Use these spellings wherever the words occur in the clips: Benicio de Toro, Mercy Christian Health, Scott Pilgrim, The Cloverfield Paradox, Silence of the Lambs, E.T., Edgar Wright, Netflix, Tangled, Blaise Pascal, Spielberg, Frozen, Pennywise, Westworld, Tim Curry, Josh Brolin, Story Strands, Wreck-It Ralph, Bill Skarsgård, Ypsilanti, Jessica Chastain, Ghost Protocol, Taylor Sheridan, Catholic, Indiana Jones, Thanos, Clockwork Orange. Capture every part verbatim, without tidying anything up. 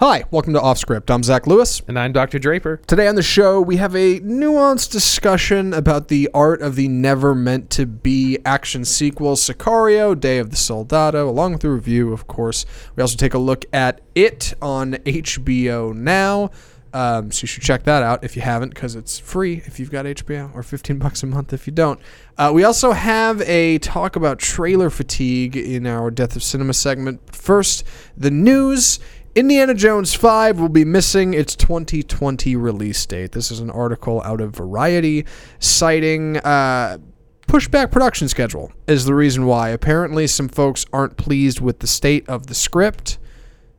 Hi, welcome to Off Script. I'm Zach Lewis. And I'm Doctor Draper. Today on the show, we have a nuanced discussion about the art of the never-meant-to-be action sequel, Sicario, Day of the Soldado, along with a review, of course. We also take a look at It on H B O Now, um, so you should check that out if you haven't, because it's free if you've got H B O, or fifteen bucks a month if you don't. Uh, we also have a talk about trailer fatigue in our Death of Cinema segment. First, the news. Indiana Jones five will be missing its twenty twenty release date. This is an article out of Variety citing uh, pushback production schedule is the reason why. Apparently, some folks aren't pleased with the state of the script.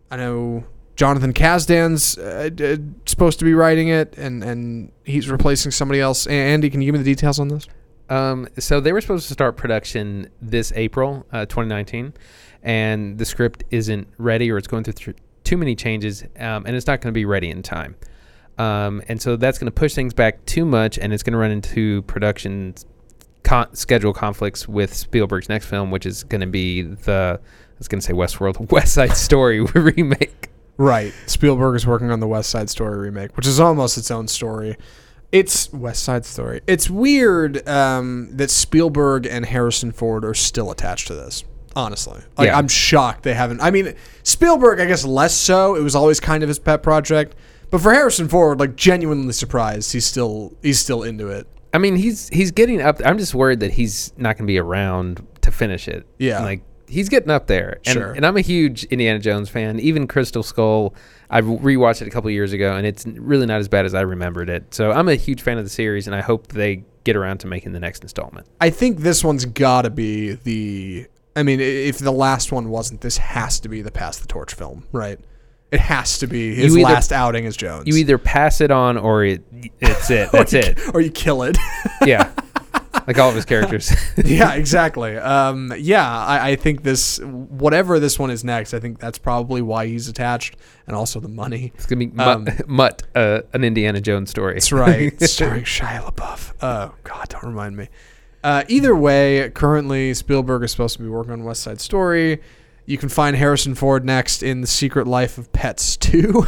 I know Jonathan Kasdan's uh, supposed to be writing it, and, and he's replacing somebody else. Andy, can you give me the details on this? Um, so they were supposed to start production this April, uh, twenty nineteen, and the script isn't ready, or it's going through... Th- too many changes, um, and it's not going to be ready in time. Um, and so that's going to push things back too much, and it's going to run into production con- schedule conflicts with Spielberg's next film, which is going to be the, I was going to say Westworld, West Side Story remake. Right. Spielberg is working on the West Side Story remake, which is almost its own story. It's West Side Story. It's weird um, that Spielberg and Harrison Ford are still attached to this. Honestly, like, yeah. I'm shocked they haven't. I mean, Spielberg, I guess less so. It was always kind of his pet project, but for Harrison Ford, like genuinely surprised he's still he's still into it. I mean, he's he's getting up. I'm just worried that he's not going to be around to finish it. Yeah, like he's getting up there. And, sure. And I'm a huge Indiana Jones fan. Even Crystal Skull, I rewatched it a couple years ago, and it's really not as bad as I remembered it. So I'm a huge fan of the series, and I hope they get around to making the next installment. I think this one's got to be the. I mean, if the last one wasn't, this has to be the Pass the Torch film, right? It has to be his either, last outing as Jones. You either pass it on or it, it's it. That's or you, it. Or you kill it. Yeah. Like all of his characters. Yeah, exactly. Um, yeah, I, I think this, whatever this one is next, I think that's probably why he's attached, and also the money. It's going to be um, Mutt, Mutt uh, an Indiana Jones story. That's right. Starring Shia LaBeouf. Oh, God, don't remind me. Uh, either way, currently Spielberg is supposed to be working on West Side Story. You can find Harrison Ford next in The Secret Life of Pets two.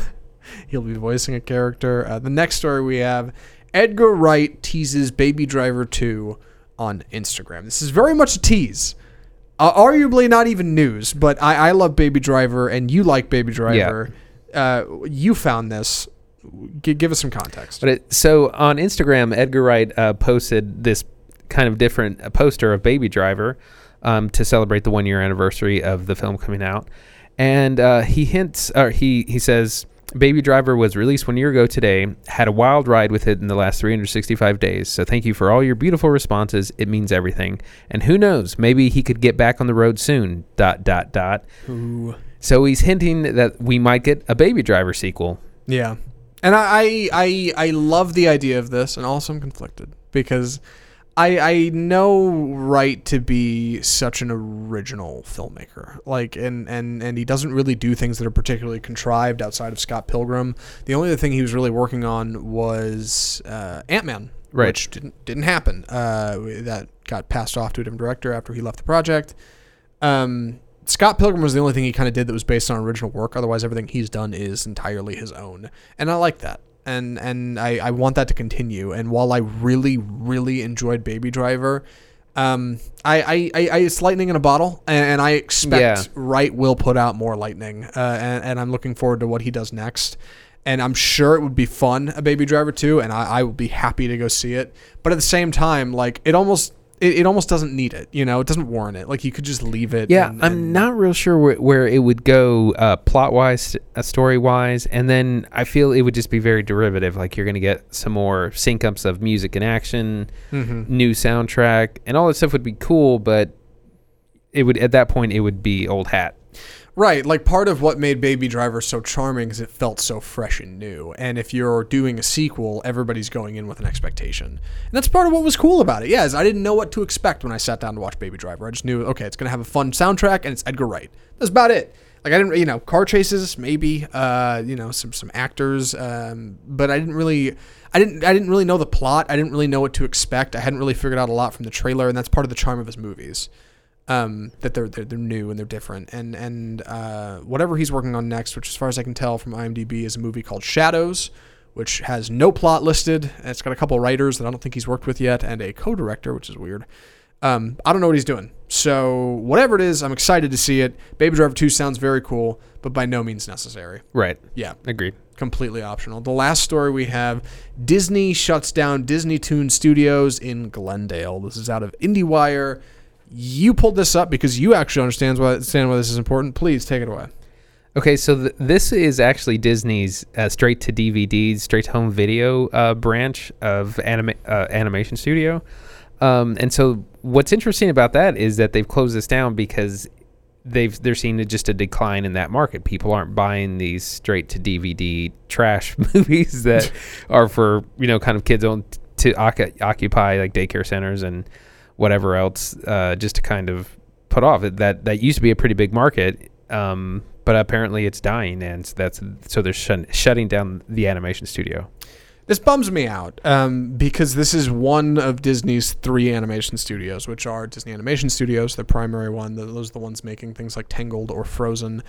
He'll be voicing a character. Uh, the next story we have, Edgar Wright teases Baby Driver two on Instagram. This is very much a tease. Uh, arguably not even news, but I, I love Baby Driver, and you like Baby Driver. Yeah. Uh, you found this. G- give us some context. But it, so on Instagram, Edgar Wright uh, posted this kind of different a poster of Baby Driver um, to celebrate the one year anniversary of the film coming out. And uh, he hints, or he, he says, Baby Driver was released one year ago today, had a wild ride with it in the last three hundred sixty-five days. So thank you for all your beautiful responses. It means everything. And who knows, maybe he could get back on the road soon, dot, dot, dot. Ooh. So he's hinting that we might get a Baby Driver sequel. Yeah. And I, I, I, I love the idea of this, and also I'm conflicted because I, I know Wright to be such an original filmmaker, like, and, and, and he doesn't really do things that are particularly contrived outside of Scott Pilgrim. The only other thing he was really working on was uh, Ant-Man, right. Which didn't didn't happen. Uh, that got passed off to a different director after he left the project. Um, Scott Pilgrim was the only thing he kind of did that was based on original work. Otherwise, everything he's done is entirely his own, and I like that. And and I, I want that to continue. And while I really, really enjoyed Baby Driver, um, I, I, I, I it's lightning in a bottle. And, and I expect yeah. Wright will put out more lightning. Uh, and, and I'm looking forward to what he does next. And I'm sure it would be fun, a Baby Driver two. And I, I would be happy to go see it. But at the same time, like, it almost... It, it almost doesn't need it, you know? It doesn't warrant it. Like, you could just leave it. Yeah, and, and I'm not real sure where, where it would go uh, plot-wise, uh, story-wise, and then I feel it would just be very derivative. Like, you're going to get some more sync-ups of music and action, mm-hmm. new soundtrack, and all that stuff would be cool, but it would at that point, it would be old hat. Right, like part of what made Baby Driver so charming is it felt so fresh and new. And if you're doing a sequel, everybody's going in with an expectation. And that's part of what was cool about it. Yeah, is I didn't know what to expect when I sat down to watch Baby Driver. I just knew, okay, it's going to have a fun soundtrack and it's Edgar Wright. That's about it. Like I didn't, you know, car chases maybe, uh, you know, some some actors, um, but I didn't really, I didn't, I didn't really know the plot. I didn't really know what to expect. I hadn't really figured out a lot from the trailer, and that's part of the charm of his movies. um, that they're, they're they're new and they're different. And and uh, whatever he's working on next, which as far as I can tell from IMDb is a movie called Shadows, which has no plot listed. It's got a couple writers that I don't think he's worked with yet and a co-director, which is weird. Um, I don't know what he's doing. So whatever it is, I'm excited to see it. Baby Driver two sounds very cool, but by no means necessary. Right. Yeah. Agreed. Completely optional. The last story we have, Disney shuts down Disney Toon Studios in Glendale. This is out of IndieWire. You pulled this up because you actually understand why, understand why this is important. Please take it away. Okay, so th- this is actually Disney's uh, straight-to-D V D, straight-to-home video uh, branch of anima- uh, animation studio. Um, and so what's interesting about that is that they've closed this down because they've, they're seeing just a decline in that market. People aren't buying these straight-to-D V D trash movies that are for, you know, kind of kids on to oc- occupy, like, daycare centers and whatever else, uh, just to kind of put off. That, that used to be a pretty big market. Um, but apparently it's dying, and that's so they're shun- shutting down the animation studio. This bums me out um, because this is one of Disney's three animation studios, which are Disney Animation Studios, the primary one. Those are the ones making things like Tangled or Frozen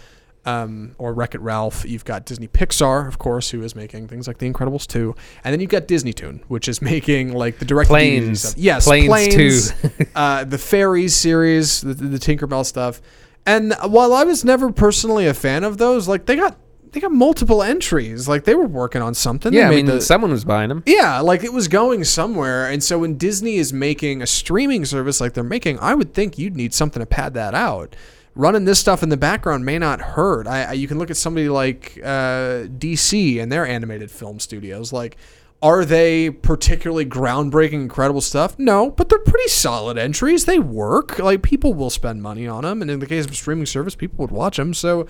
um, or Wreck-It Ralph. You've got Disney Pixar, of course, who is making things like The Incredibles two. And then you've got Disney Toon, which is making like the direct Planes. Stuff. Yes, Planes, Planes two. uh, the Fairies series, the, the Tinkerbell stuff. And while I was never personally a fan of those, like they got they got multiple entries. Like they were working on something. Yeah, they made I mean, the, someone was buying them. Yeah, like it was going somewhere. And so when Disney is making a streaming service like they're making, I would think you'd need something to pad that out. Running this stuff in the background may not hurt. I, I you can look at somebody like uh, D C and their animated film studios. Like, are they particularly groundbreaking, incredible stuff? No, but they're pretty solid entries. They work. Like, people will spend money on them. And in the case of a streaming service, people would watch them. So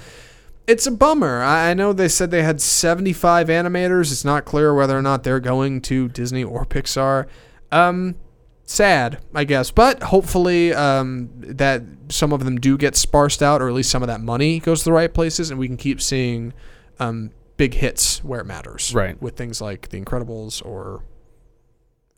it's a bummer. I know they said they had seventy-five animators. It's not clear whether or not they're going to Disney or Pixar. Um, sad, I guess. But hopefully um, that some of them do get sparsed out, or at least some of that money goes to the right places, and we can keep seeing um big hits where it matters, right? With things like The Incredibles or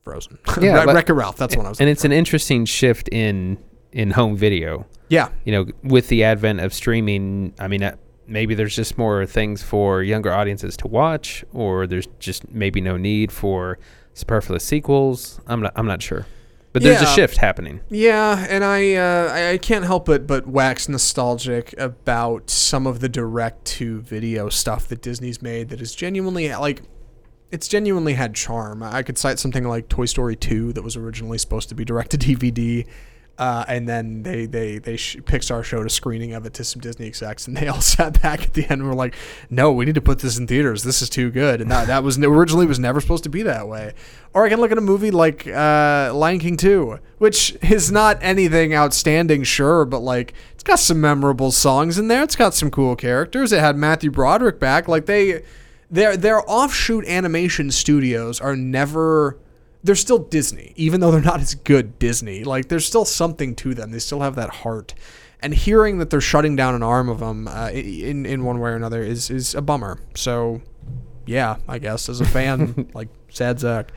Frozen, yeah, Wreck-It like, Ralph. That's what I was. And it's for. An interesting shift in in home video. Yeah, you know, with the advent of streaming, I mean, uh, maybe there's just more things for younger audiences to watch, or there's just maybe no need for superfluous sequels. I'm not. I'm not sure. But there's yeah. a shift happening. Yeah, and I uh, I can't help it but wax nostalgic about some of the direct-to-video stuff that Disney's made that is genuinely, like, it's genuinely had charm. I could cite something like Toy Story two that was originally supposed to be direct-to-D V D, uh, and then they, they, they sh- Pixar showed a screening of it to some Disney execs, and they all sat back at the end and were like, no, we need to put this in theaters. This is too good. And that, that was originally was never supposed to be that way. Or I can look at a movie like uh, Lion King two, which is not anything outstanding, sure, but like it's got some memorable songs in there. It's got some cool characters. It had Matthew Broderick back. Like they, their their offshoot animation studios are never. They're still Disney, even though they're not as good Disney. Like there's still something to them. They still have that heart. And hearing that they're shutting down an arm of them uh, in in one way or another is is a bummer. So, yeah, I guess as a fan, like sad Zach.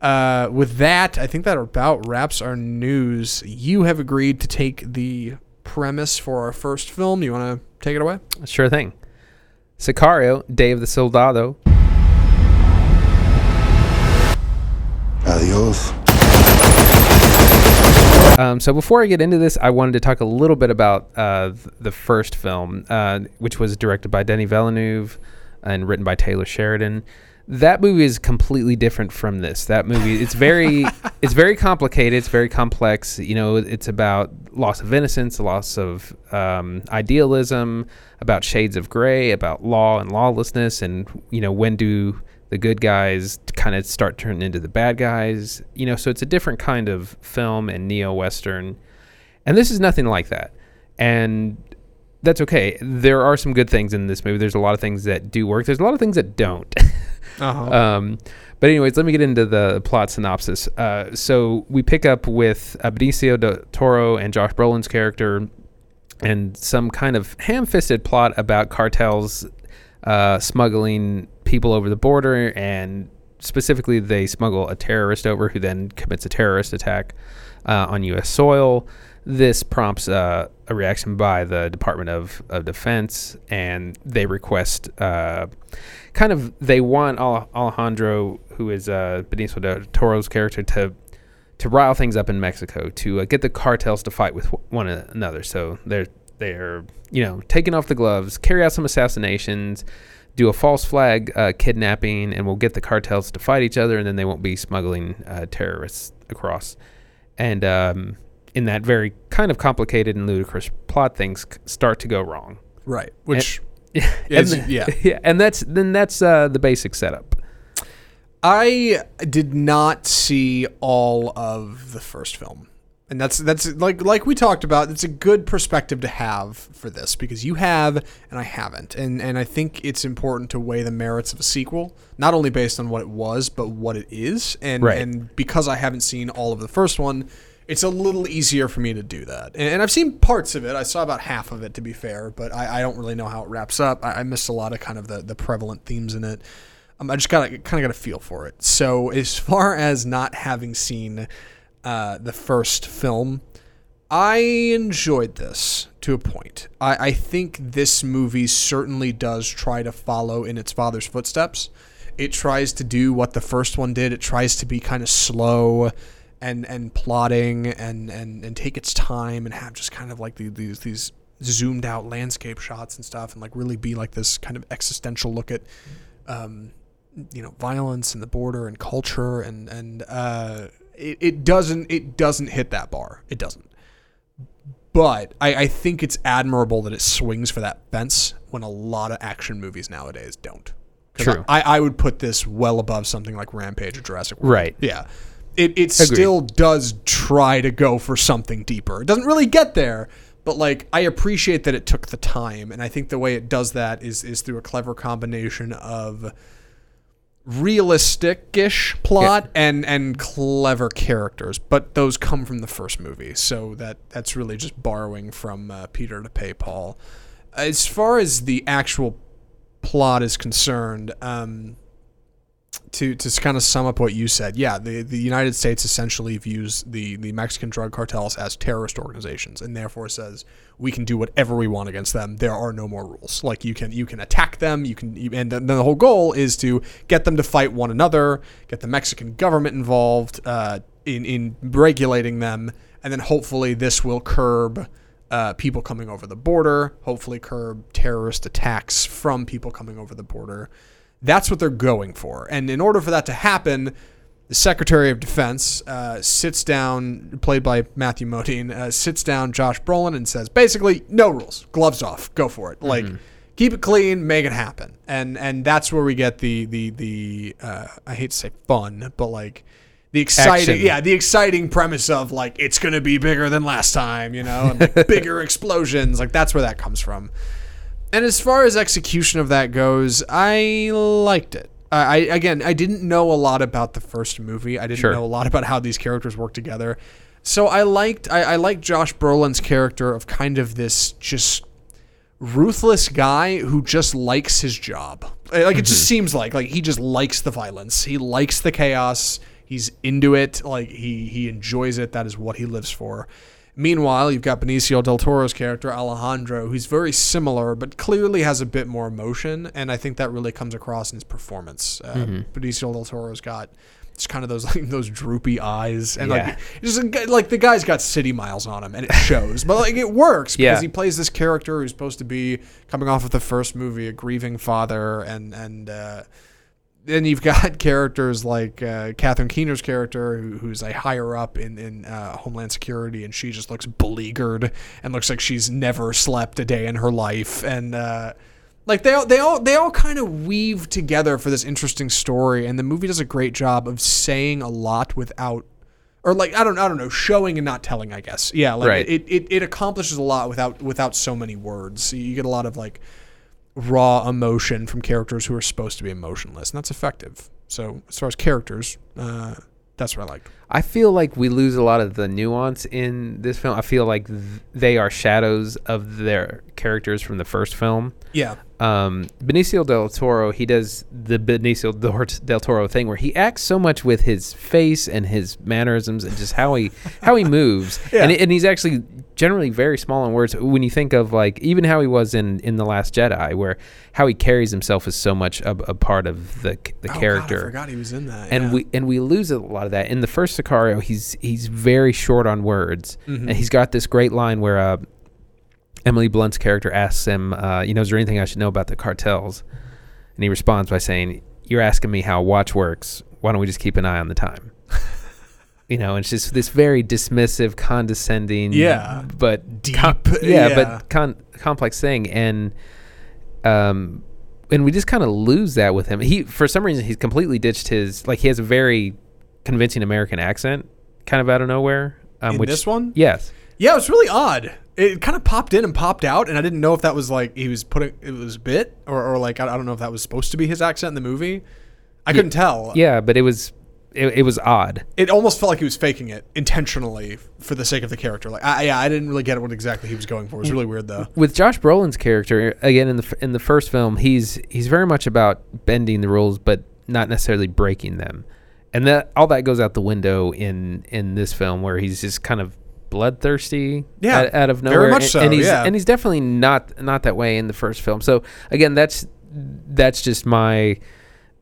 Uh, with that, I think that about wraps our news. You have agreed to take the premise for our first film. You want to take it away? Sure thing. Sicario, Day of the Soldado. Adios. Um, so before I get into this, I wanted to talk a little bit about uh, the first film, uh, which was directed by Denis Villeneuve and written by Taylor Sheridan. That movie is completely different from this. That movie, it's very, it's very complicated. It's very complex. You know, it's about loss of innocence, loss of um, idealism, about shades of gray, about law and lawlessness, and you know, when do the good guys kind of start turning into the bad guys? You know, so it's a different kind of film and neo-Western, and this is nothing like that. And that's okay. There are some good things in this movie. There's a lot of things that do work. There's a lot of things that don't. Uh-huh. Um, but anyways, let me get into the plot synopsis. Uh, so we pick up with Benicio de Toro and Josh Brolin's character and some kind of ham-fisted plot about cartels uh, smuggling people over the border, and specifically they smuggle a terrorist over who then commits a terrorist attack. uh, on U S soil. This prompts uh, a reaction by the Department of, of Defense, and they request uh, kind of they want Alejandro, who is uh, Benicio de Toro's character, to to rile things up in Mexico, to uh, get the cartels to fight with one another. So they're they're you know taking off the gloves, carry out some assassinations, do a false flag uh, kidnapping, and we'll get the cartels to fight each other, and then they won't be smuggling uh, terrorists across. And um, in that very kind of complicated and ludicrous plot, things start to go wrong. Right. Which and, is, and the, yeah. yeah. And that's, then that's uh, the basic setup. I did not see all of the first film. And that's, that's like, like we talked about, it's a good perspective to have for this, because you have, and I haven't. And, and I think it's important to weigh the merits of a sequel, not only based on what it was, but what it is. And, right. and because I haven't seen all of the first one, it's a little easier for me to do that. And, and I've seen parts of it. I saw about half of it, to be fair, but I, I don't really know how it wraps up. I, I missed a lot of kind of the, the prevalent themes in it. Um, I just got kind of got a feel for it. So as far as not having seen uh, the first film, I enjoyed this to a point. I, I think this movie certainly does try to follow in its father's footsteps. It tries to do what the first one did. It tries to be kind of slow and and plotting and, and, and take its time and have just kind of like the, these these zoomed out landscape shots and stuff, and like really be like this kind of existential look at um, you know violence and the border and culture, and and uh, it, it doesn't it doesn't hit that bar. It doesn't. But I, I think it's admirable that it swings for that fence when a lot of action movies nowadays don't. True. I, I would put this well above something like Rampage or Jurassic World. Right. Yeah. It it Agreed. Still does try to go for something deeper. It doesn't really get there, but like I appreciate that it took the time, and I think the way it does that is is through a clever combination of realistic-ish plot yeah. and and clever characters. But those come from the first movie, so that that's really just borrowing from uh, Peter to pay Paul. As far as the actual plot is concerned, um, To to kind of sum up what you said, yeah, the, the United States essentially views the, the Mexican drug cartels as terrorist organizations, and therefore says we can do whatever we want against them. There are no more rules. Like you can you can attack them. You can you, and then the whole goal is to get them to fight one another, get the Mexican government involved uh, in in regulating them, and then hopefully this will curb uh, people coming over the border. Hopefully curb terrorist attacks from people coming over the border. That's what they're going for. And in order for that to happen, the Secretary of Defense uh, sits down, played by Matthew Modine, uh, sits down Josh Brolin and says, basically, no rules. Gloves off. Go for it. Like, mm-hmm. keep it clean. Make it happen. And and that's where we get the, the, the uh, I hate to say fun, but like the exciting, Action. yeah, the exciting premise of like, it's going to be bigger than last time, you know, and like bigger explosions. Like, that's where that comes from. And as far as execution of that goes, I liked it. I, I again, I didn't know a lot about the first movie. I didn't sure. know a lot about how these characters work together. So I liked I, I liked Josh Brolin's character of kind of this just ruthless guy who just likes his job. Like mm-hmm. it just seems like like he just likes the violence. He likes the chaos. He's into it. Like he he enjoys it. That is what he lives for. Meanwhile, you've got Benicio del Toro's character, Alejandro, who's very similar, but clearly has a bit more emotion, and I think that really comes across in his performance. Uh, mm-hmm. Benicio del Toro's got just kind of those like, those droopy eyes, and yeah. like just like the guy's got city miles on him, and it shows. But like it works because yeah. he plays this character who's supposed to be coming off of the first movie, a grieving father, and and. Uh, Then you've got characters like uh, Catherine Keener's character, who, who's a higher up in, in uh, Homeland Security, and she just looks beleaguered and looks like she's never slept a day in her life. And uh, like they all, they all, they all kind of weave together for this interesting story. And the movie does a great job of saying a lot without, or like I don't, I don't know, showing and not telling, I guess. Yeah, like right. it, it, it accomplishes a lot without without so many words. You get a lot of like. Raw emotion from characters who are supposed to be emotionless, and that's effective. So as far as characters, uh, that's what I liked. I feel like we lose a lot of the nuance in this film. I feel like th- they are shadows of their characters from the first film. Yeah. um, Benicio del Toro, he does the Benicio del Toro thing where he acts so much with his face and his mannerisms and just how he how he moves. Yeah. And, and he's actually generally very small in words. When you think of like even how he was in, in The Last Jedi, where how he carries himself is so much a, a part of the the oh, character. God, I forgot he was in that. And yeah. we and we lose a lot of that in the first Sicario. He's he's very short on words, mm-hmm. and he's got this great line where. Uh, Emily Blunt's character asks him, uh, you know, is there anything I should know about the cartels? And he responds by saying, you're asking me how a watch works. Why don't we just keep an eye on the time? You know, and it's just this very dismissive, condescending, yeah, but deep, com- yeah, yeah, but con- complex thing. And, um, and we just kind of lose that with him. He, for some reason, he's completely ditched his, like he has a very convincing American accent kind of out of nowhere. Um, In which, this one? Yes. Yeah, it's really odd. It kind of popped in and popped out, and I didn't know if that was like he was putting it was a bit or, or like I don't know if that was supposed to be his accent in the movie. I yeah. couldn't tell. Yeah, but it was it, it was odd. It almost felt like he was faking it intentionally for the sake of the character. Like I, yeah, I didn't really get what exactly he was going for. It was really weird though. With Josh Brolin's character again in the in the first film, he's he's very much about bending the rules, but not necessarily breaking them, and that all that goes out the window in in this film where he's just kind of. Bloodthirsty yeah, out, out of nowhere. Very much and, so, and he's, yeah. And he's definitely not not that way in the first film. So, again, that's that's just my,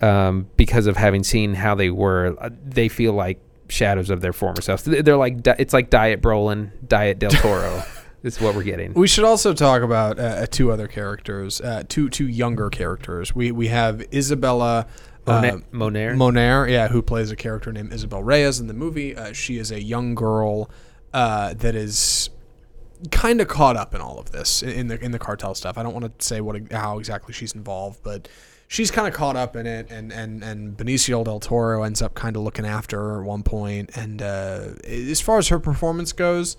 um, because of having seen how they were, uh, they feel like shadows of their former selves. They're like, di- it's like Diet Brolin, Diet Del Toro. This is what we're getting. We should also talk about uh, two other characters, uh, two two younger characters. We, we have Isabella... Uh, Moner. Moner, yeah, who plays a character named Isabel Reyes in the movie. Uh, she is a young girl Uh, that is kind of caught up in all of this in the in the cartel stuff. I don't want to say what how exactly she's involved, but she's kind of caught up in it. And, and, and Benicio del Toro ends up kind of looking after her at one point. And uh, as far as her performance goes,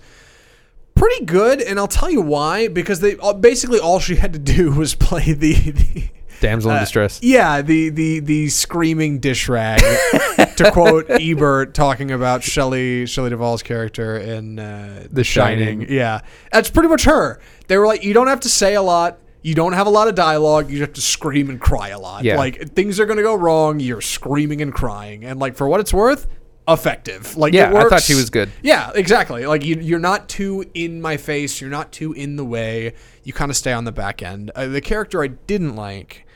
pretty good. And I'll tell you why, because they basically all she had to do was play the. the Damsel in uh, distress. Yeah, the the the screaming dish rag. To quote Ebert talking about Shelley Shelley Duvall's character in uh, The Shining. Shining. Yeah, that's pretty much her. They were like, you don't have to say a lot. You don't have a lot of dialogue. You have to scream and cry a lot. Yeah. Like things are gonna go wrong. You're screaming and crying, and like for what it's worth, effective. Like yeah, it works. I thought she was good. Yeah, exactly. Like you, you're not too in my face. You're not too in the way. You kind of stay on the back end. Uh, the character I didn't like.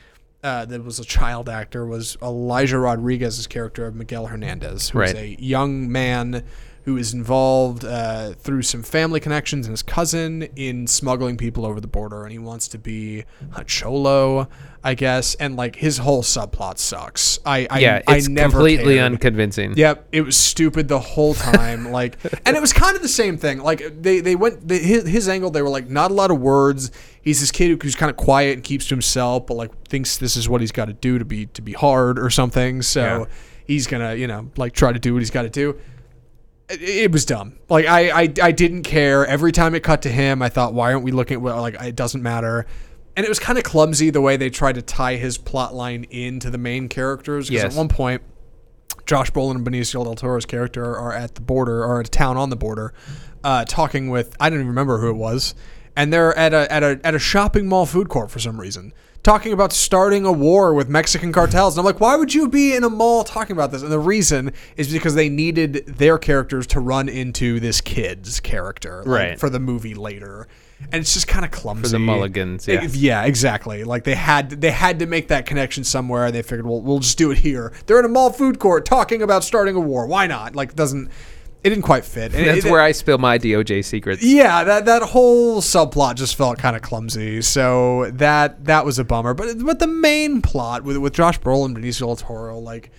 Uh, that was a child actor, was Elijah Rodriguez's character of Miguel Hernandez, who is right. a young man who is involved uh, through some family connections and his cousin in smuggling people over the border, and he wants to be a cholo, I guess, and like his whole subplot sucks. I, I yeah, it's I never completely cared. Unconvincing. Yep, it was stupid the whole time. Like, and it was kind of the same thing. Like they they went they, his his angle. They were like not a lot of words. He's this kid who's kind of quiet and keeps to himself, but like thinks this is what he's got to do to be to be hard or something. So yeah. he's gonna you know like try to do what he's got to do. It was dumb. Like I, I, I didn't care. Every time it cut to him, I thought, why aren't we looking at well, like it doesn't matter. And it was kind of clumsy the way they tried to tie his plot line into the main characters. Because yes. at one point, Josh Brolin and Benicio del Toro's character are at the border or at a town on the border, uh, talking with I don't even remember who it was, and they're at a at a at a shopping mall food court for some reason. Talking about starting a war with Mexican cartels. And I'm like, why would you be in a mall talking about this? And the reason is because they needed their characters to run into this kid's character like, right. for the movie later. And it's just kind of clumsy. For the mulligans, yeah. It, yeah, exactly. Like they had they had to make that connection somewhere. They figured, well, we'll just do it here. They're in a mall food court talking about starting a war. Why not? Like it doesn't... It didn't quite fit. And that's it, it, where I spill my D O J secrets. Yeah, that, that whole subplot just felt kind of clumsy. So that that was a bummer. But but the main plot with with Josh Brolin, Benicio del Toro, like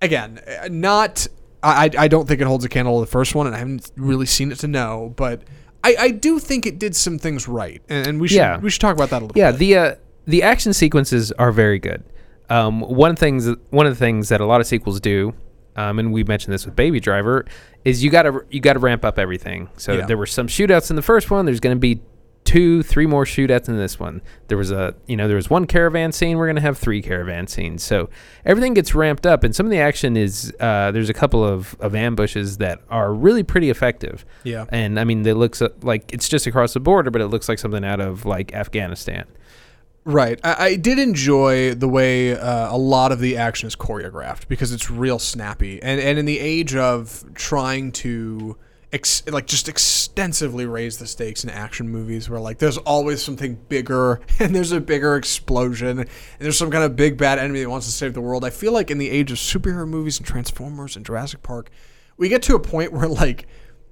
again, not I I don't think it holds a candle to the first one, and I haven't really seen it to know. But I, I do think it did some things right, and, and we should yeah. we should talk about that a little. Yeah, bit. the uh, the action sequences are very good. Um, one things one of the things that a lot of sequels do. Um, and we mentioned this with Baby Driver, is you gotta you gotta ramp up everything. So yeah. there were some shootouts in the first one. There's gonna be two, three more shootouts in this one. There was a you know there was one caravan scene. We're gonna have three caravan scenes. So everything gets ramped up, and some of the action is uh, there's a couple of, of ambushes that are really pretty effective. Yeah, and I mean, they looks like it's just across the border, but it looks like something out of like Afghanistan. Right. I, I did enjoy the way uh, a lot of the action is choreographed because it's real snappy. And and in the age of trying to ex- like just extensively raise the stakes in action movies where like there's always something bigger and there's a bigger explosion and there's some kind of big bad enemy that wants to save the world. I feel like in the age of superhero movies and Transformers and Jurassic Park, we get to a point where like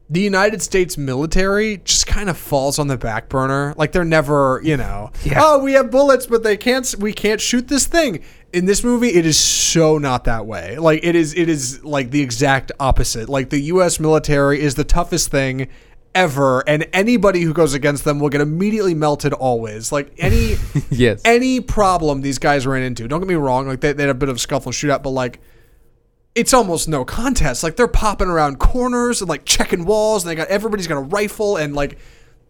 the United States military just kind of falls on the back burner. Like they're never, you know, yeah. oh, we have bullets, but they can't, we can't shoot this thing. In this movie, it is so not that way. Like it is, it is like the exact opposite. Like the U S military is the toughest thing ever. And anybody who goes against them will get immediately melted always. Like any, yes. any problem these guys ran into, don't get me wrong. Like they, they had a bit of a scuffle shootout, but like, it's almost no contest. Like they're popping around corners and like checking walls, and they got everybody's got a rifle. And like,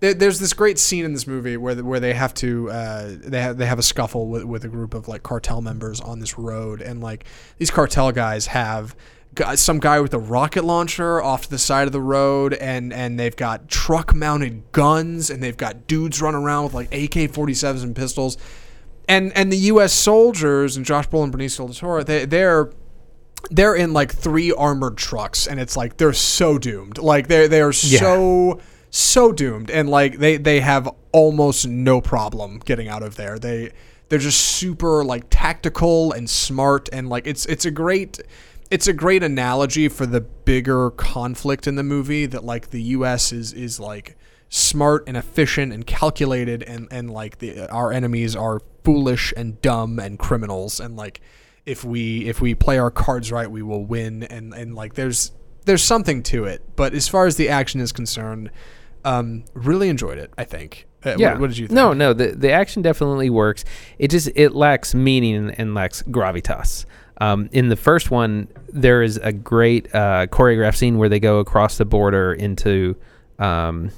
there, there's this great scene in this movie where where they have to uh, they have, they have a scuffle with with a group of like cartel members on this road, and like these cartel guys have got some guy with a rocket launcher off to the side of the road, and and they've got truck mounted guns, and they've got dudes running around with like A K forty-sevens and pistols, and and the U S soldiers and Josh Brolin, Benicio de Toro, they they're They're in like three armored trucks, and it's like they're so doomed. Like they they are yeah. so so doomed, and like they, they have almost no problem getting out of there. They they're just super like tactical and smart, and like it's it's a great it's a great analogy for the bigger conflict in the movie that like the U S is is like smart and efficient and calculated, and and like the our enemies are foolish and dumb and criminals, and like. If we if we play our cards right, we will win, and, and like there's there's something to it. But as far as the action is concerned, um, really enjoyed it. I think. Uh, yeah. What, what did you think? No, no, the the action definitely works. It just it lacks meaning and lacks gravitas. Um, in the first one, there is a great uh, choreographed scene where they go across the border into um,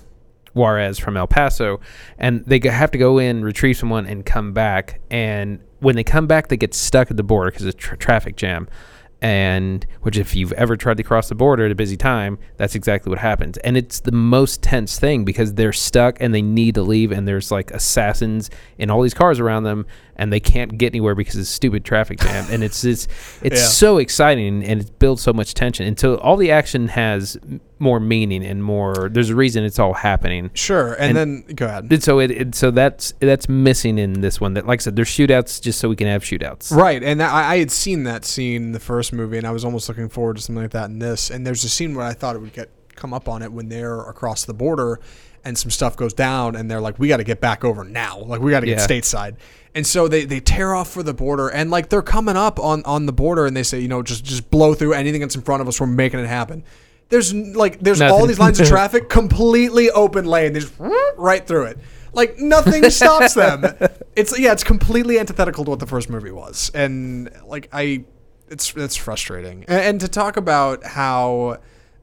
Juarez from El Paso, and they have to go in, retrieve someone, and come back and. When they come back, they get stuck at the border because it's a tra- traffic jam. And which if you've ever tried to cross the border at a busy time, that's exactly what happens. And it's the most tense thing because they're stuck and they need to leave. And there's like assassins in all these cars around them and they can't get anywhere because it's a stupid traffic jam. And it's, it's, it's yeah. so exciting and it builds so much tension. And so all the action has more meaning and more, there's a reason it's all happening. Sure. And, and then go ahead. And so it, it, so that's, that's missing in this one that, like I said, there's shootouts just so we can have shootouts. Right. And I, I had seen that scene in the first movie and I was almost looking forward to something like that in this. And there's a scene where I thought it would get come up on it when they're across the border and some stuff goes down and they're like, we got to get back over now. Like we got to get yeah. stateside. And so they, they tear off for the border and like they're coming up on, on the border and they say, you know, just just blow through anything that's in front of us. We're making it happen. There's like there's Nothing. all these lines of traffic, completely open lane. They just right through it. Like nothing stops them. It's yeah, it's completely antithetical to what the first movie was. And like I. It's it's frustrating, and, and to talk about how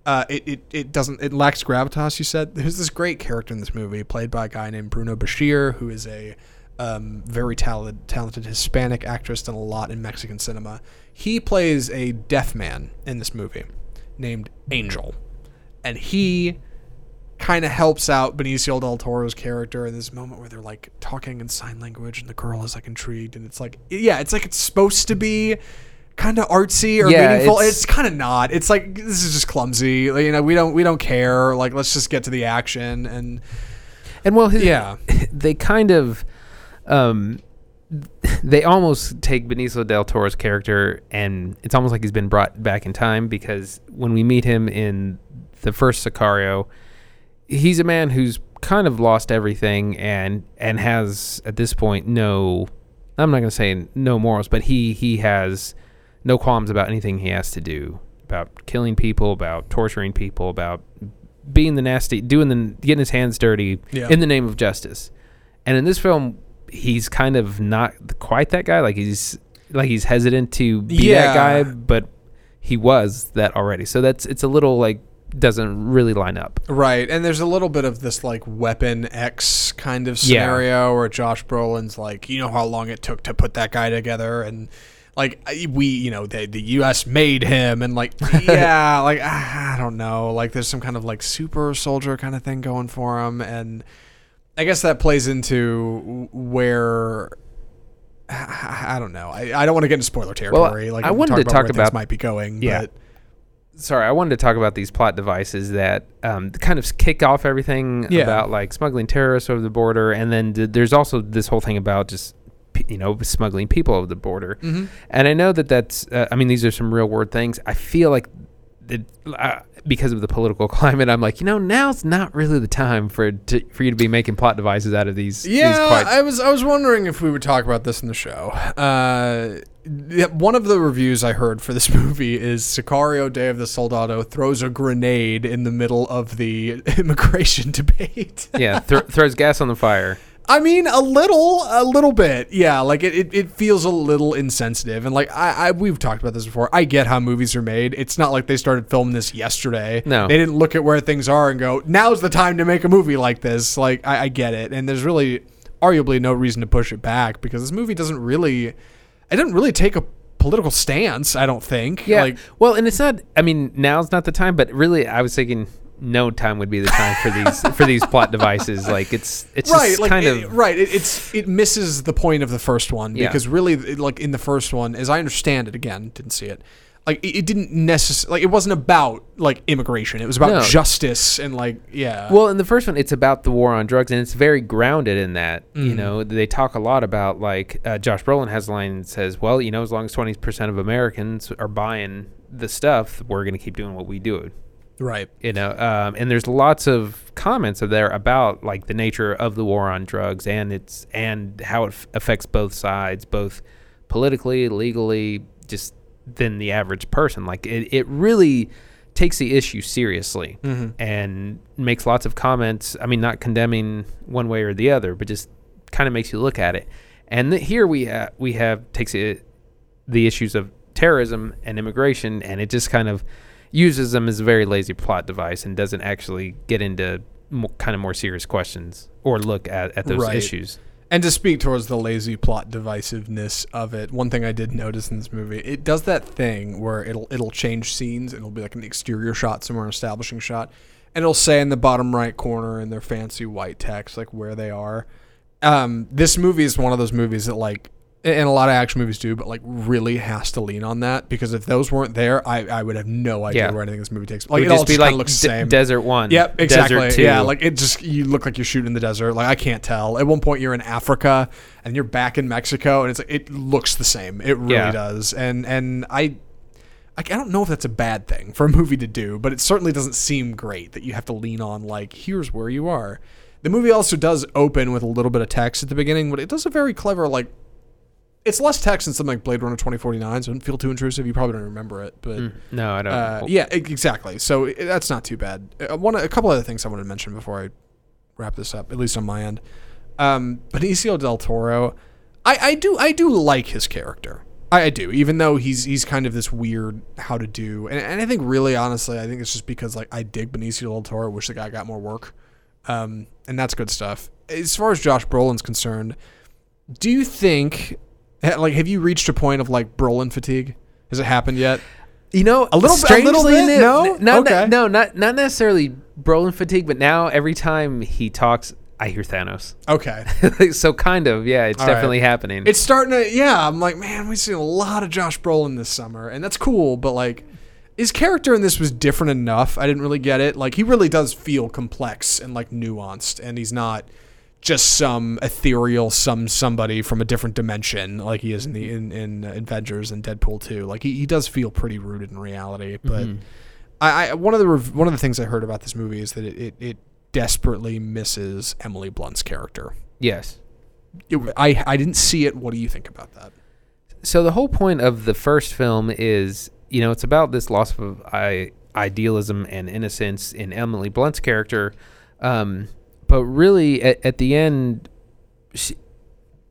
uh, it, it it doesn't it lacks gravitas. You said there's this great character in this movie played by a guy named Bruno Bashir, who is a um, very talented talented Hispanic actor, done a lot in Mexican cinema. He plays a deaf man in this movie named Angel, and he kind of helps out Benicio del Toro's character in this moment where they're like talking in sign language, and the girl is like intrigued, and it's like yeah, it's like it's supposed to be. Kind of artsy or yeah, meaningful. It's, it's kind of not. It's like this is just clumsy. Like, you know, we don't we don't care. Like, let's just get to the action and and well, his, yeah. They kind of, um, they almost take Benicio del Toro's character, and it's almost like he's been brought back in time because when we meet him in the first Sicario, he's a man who's kind of lost everything and and has at this point no. I'm not going to say no morals, but he he has. No qualms about anything he has to do, about killing people, about torturing people, about being the nasty, doing the getting his hands dirty yeah. in the name of justice. And in this film, he's kind of not quite that guy. Like he's like he's hesitant to be yeah. that guy, but he was that already. So that's it's a little like doesn't really line up, right? And there's a little bit of this like Weapon X kind of scenario yeah. where Josh Brolin's like, you know how long it took to put that guy together, and. Like, we, you know, they, the U S made him and, like, yeah, like, I don't know. Like, there's some kind of, like, super soldier kind of thing going for him. And I guess that plays into where I don't know. I, I don't want to get into spoiler territory. Well, like I wanted to talk about, about this might be going. Yeah. But. Sorry, I wanted to talk about these plot devices that um, kind of kick off everything yeah. about like smuggling terrorists over the border, and then th- there's also this whole thing about just you know smuggling people over the border. Mm-hmm. And I know that that's. Uh, I mean, these are some real world things. I feel like. It, uh, because of the political climate, I'm like, you know, now's not really the time for to, for you to be making plot devices out of these. Yeah, these quite- I was I was wondering if we would talk about this in the show. Uh, one of the reviews I heard for this movie is Sicario: Day of the Soldado throws a grenade in the middle of the immigration debate. yeah, th- throws gas on the fire. I mean, a little, a little bit. Yeah, like it, it, it feels a little insensitive. And like I, I, we've talked about this before. I get how movies are made. It's not like they started filming this yesterday. No. They didn't look at where things are and go, now's the time to make a movie like this. Like I, I get it. And there's really arguably no reason to push it back because this movie doesn't really, it didn't really take a political stance, I don't think. Yeah. Like, well, and it's not, I mean, now's not the time, but really I was thinking... no time would be the time for these for these plot devices. Like it's it's right, just like kind it, of right. It, it's it misses the point of the first one yeah. because really, like in the first one, as I understand it, again didn't see it. Like it, it didn't necessarily. Like it wasn't about like immigration. It was about no. justice and like yeah. Well, in the first one, it's about the war on drugs, and it's very grounded in that. Mm-hmm. You know, they talk a lot about like uh, Josh Brolin has a line that says, "Well, you know, as long as twenty percent of Americans are buying the stuff, we're going to keep doing what we do." Right. You know, um, and there's lots of comments there about like the nature of the war on drugs and it's and how it f- affects both sides, both politically, legally, just than the average person. Like it, it really takes the issue seriously mm-hmm. and makes lots of comments. I mean, not condemning one way or the other, but just kind of makes you look at it. And th- here we ha- we have takes it, the issues of terrorism and immigration, and it just kind of uses them as a very lazy plot device and doesn't actually get into mo- kind of more serious questions or look at, at those right. issues. And to speak towards the lazy plot divisiveness of it, one thing I did notice in this movie, it does that thing where it'll it'll change scenes. It'll be like an exterior shot somewhere, an establishing shot, and it'll say in the bottom right corner in their fancy white text like where they are. Um, this movie is one of those movies that like, and a lot of action movies do, but like really has to lean on that because if those weren't there, I, I would have no idea yeah. where anything this movie takes. Like it, would it just all be just like kinda looks d- the same. Desert one. Yep, exactly. Desert two. Yeah, like it just you look like you're shooting in the desert. Like I can't tell. At one point you're in Africa and you're back in Mexico, and it's like, it looks the same. It really yeah. does. And and I, I I don't know if that's a bad thing for a movie to do, but it certainly doesn't seem great that you have to lean on like here's where you are. The movie also does open with a little bit of text at the beginning, but it does a very clever like. It's less text than something like Blade Runner twenty forty-nine, so it doesn't feel too intrusive. You probably don't remember it, but mm, no, I don't. Uh, yeah, exactly. So it, that's not too bad. Uh, one, a couple other things I wanted to mention before I wrap this up, at least on my end. Um, Benicio del Toro, I, I do, I do like his character. I, I do, even though he's he's kind of this weird how to do, and, and I think really honestly, I think it's just because like I dig Benicio del Toro. Wish the guy got more work, um, and that's good stuff. As far as Josh Brolin's concerned, do you think? Like, have you reached a point of like Brolin fatigue? Has it happened yet? You know, a little, strangely, a little bit. No, no, okay. n- no, not not necessarily Brolin fatigue, but now every time he talks, I hear Thanos. Okay, so kind of, yeah, it's all definitely right. happening. It's starting to, yeah. I'm like, man, we've seen a lot of Josh Brolin this summer, and that's cool. But like, his character in this was different enough. I didn't really get it. Like, he really does feel complex and like nuanced, and he's not. Just some ethereal, some somebody from a different dimension, like he is in the in, in Avengers and Deadpool two. Like he, he does feel pretty rooted in reality. But mm-hmm. I, I one of the rev- one of the things I heard about this movie is that it, it, it desperately misses Emily Blunt's character. Yes, it, I I didn't see it. What do you think about that? So the whole point of the first film is, you know, it's about this loss of I, idealism and innocence in Emily Blunt's character. Um, But really, at, at the end, she,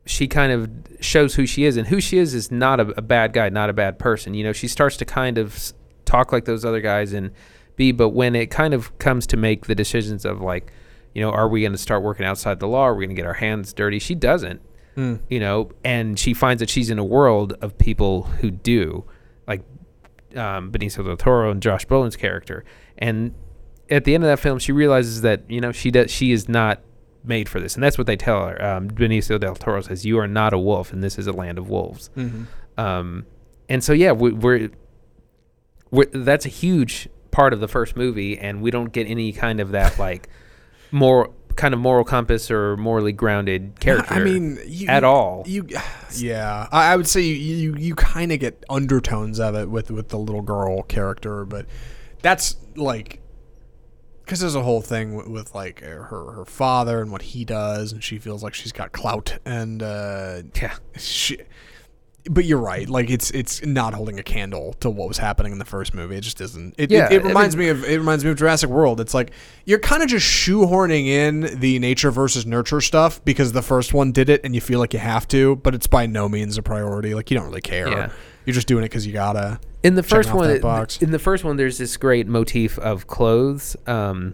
she kind of shows who she is. And who she is is not a, a bad guy, not a bad person. You know, she starts to kind of talk like those other guys and be. But when it kind of comes to make the decisions of like, you know, are we going to start working outside the law? Are we going to get our hands dirty? She doesn't, mm. you know. And she finds that she's in a world of people who do, like um, Benicio del Toro and Josh Brolin's character. And at the end of that film, she realizes that, you know, she does, she is not made for this. And that's what they tell her. Um, Benicio del Toro says, you are not a wolf, and this is a land of wolves. Mm-hmm. Um, and so, yeah, we, we're, we're, that's a huge part of the first movie, and we don't get any kind of that, like, more kind of moral compass or morally grounded character. I mean, you, at all. You, yeah, I, I would say you you, you kind of get undertones of it with, with the little girl character, but that's like, because there's a whole thing with, with like her, her father and what he does, and she feels like she's got clout, and uh, yeah, she. But you're right. Like it's it's not holding a candle to what was happening in the first movie. It just isn't. It, yeah, it, it reminds I mean, me of it reminds me of Jurassic World. It's like you're kind of just shoehorning in the nature versus nurture stuff because the first one did it, and you feel like you have to. But it's by no means a priority. Like you don't really care. Yeah. You're just doing it because you gotta. In the first one, that box. in the first one, there's this great motif of clothes um,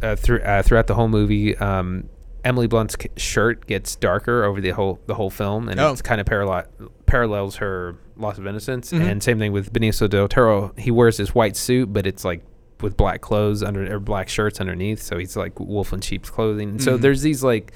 uh, through uh, throughout the whole movie. Um, Emily Blunt's shirt gets darker over the whole the whole film, and oh. it's kind of parallel. parallels her loss of innocence. Mm-hmm. And same thing with Benicio del Toro. He wears this white suit, but it's like with black clothes under or black shirts underneath. So he's like wolf in sheep's clothing. Mm-hmm. So there's these like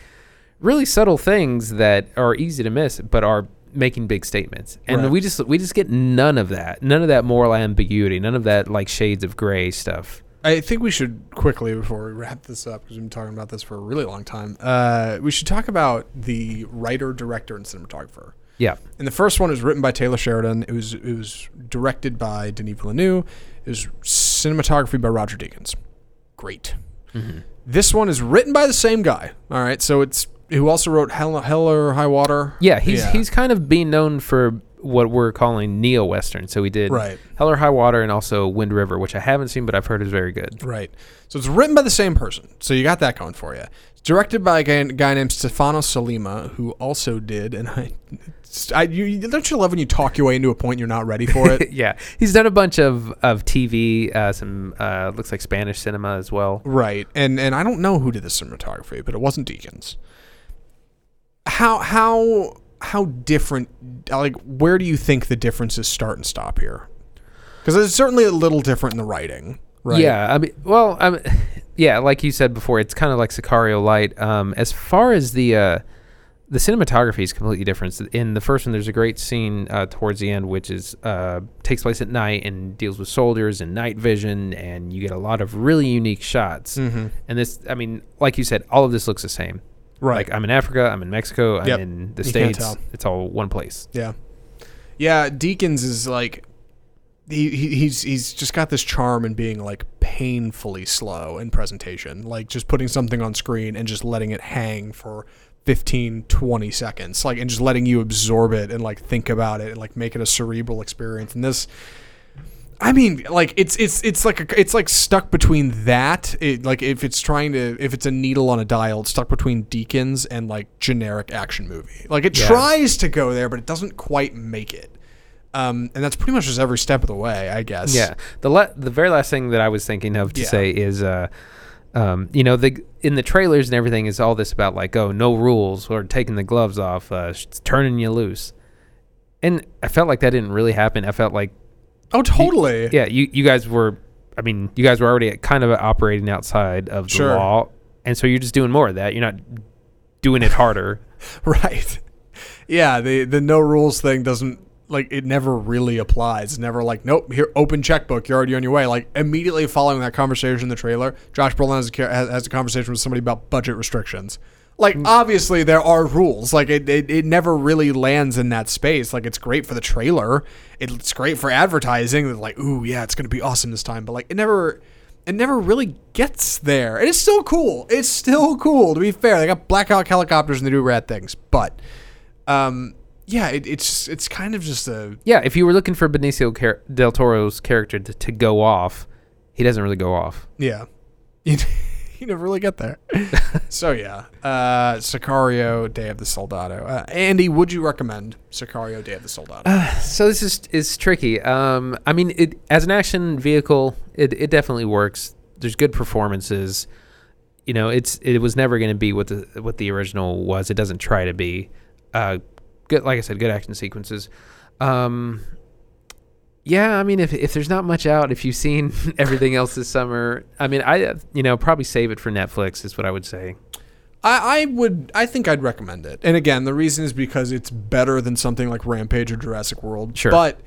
really subtle things that are easy to miss, but are making big statements. And right. we just, we just get none of that, none of that moral ambiguity, none of that like shades of gray stuff. I think we should quickly, before we wrap this up, because we've been talking about this for a really long time. Uh, we should talk about the writer, director, and cinematographer. Yeah, and the first one was written by Taylor Sheridan. It was it was directed by Denis Villeneuve. It was cinematography by Roger Deakins. Great. Mm-hmm. This one is written by the same guy. All right, so it's who also wrote Hell, Hell or High Water. Yeah, he's yeah. he's kind of being known for what we're calling neo western. So he did right. Hell or High Water and also Wind River, which I haven't seen, but I've heard is very good. Right. So it's written by the same person. So you got that going for you. It's directed by a guy, guy named Stefano Solima, who also did and I. I, you, don't you love when you talk your way into a point you're not ready for it? Yeah. He's done a bunch of, of T V, uh, some uh, looks like Spanish cinema as well. Right. And and I don't know who did the cinematography, but it wasn't Deakins. How how how different, like where do you think the differences start and stop here? Because it's certainly a little different in the writing, right? Yeah. I mean, well, I mean, yeah, like you said before, it's kind of like Sicario Light. Um, as far as the... Uh, The cinematography is completely different. In the first one, there's a great scene uh, towards the end, which is uh, takes place at night and deals with soldiers and night vision, and you get a lot of really unique shots. Mm-hmm. And this, I mean, like you said, all of this looks the same. Right. Like I'm in Africa, I'm in Mexico, I'm yep. in the you States. It's all one place. Yeah. Yeah. Deakins is like he, he he's he's just got this charm in being like painfully slow in presentation, like just putting something on screen and just letting it hang for fifteen, twenty seconds, like, and just letting you absorb it and like think about it and like make it a cerebral experience. And this, I mean, like it's it's it's like a, it's like stuck between that, it, like if it's trying to if it's a needle on a dial, it's stuck between Deakins and like generic action movie. Like it yeah. tries to go there, but it doesn't quite make it. Um, and that's pretty much just every step of the way, I guess. Yeah. The le- the very last thing that I was thinking of to yeah. say is. Uh, Um, you know, the in the trailers and everything is all this about like, oh, no rules or taking the gloves off, uh, turning you loose. And I felt like that didn't really happen. I felt like... Oh, totally. You, yeah, you, you guys were... I mean, you guys were already kind of operating outside of the sure. law. And so you're just doing more of that. You're not doing it harder. Right. Yeah, the, the no rules thing doesn't... Like, it never really applies. It's never like, nope, here, open checkbook. You're already on your way. Like, immediately following that conversation in the trailer, Josh Brolin has a, has a conversation with somebody about budget restrictions. Like, obviously, there are rules. Like, it, it, it never really lands in that space. Like, it's great for the trailer. It's great for advertising. They're like, ooh, yeah, it's going to be awesome this time. But, like, it never... It never really gets there. And it's still cool. It's still cool, to be fair. They got Black Hawk helicopters and they do rad things. But, um... Yeah, it, it's it's kind of just a... Yeah, if you were looking for Benicio Car- del Toro's character to, to go off, he doesn't really go off. Yeah. You, you never really get there. So, yeah. Uh, Sicario, Day of the Soldado. Uh, Andy, would you recommend Sicario, Day of the Soldado? Uh, so, this is is tricky. Um, I mean, it as an action vehicle, it, it definitely works. There's good performances. You know, it's it was never going to be what the, what the original was. It doesn't try to be... Uh, Good, like I said, good action sequences. Um, yeah, I mean, if if there's not much out, if you've seen everything else this summer, I mean, I you know probably save it for Netflix is what I would say. I, I would, I think I'd recommend it. And again, the reason is because it's better than something like Rampage or Jurassic World. Sure. But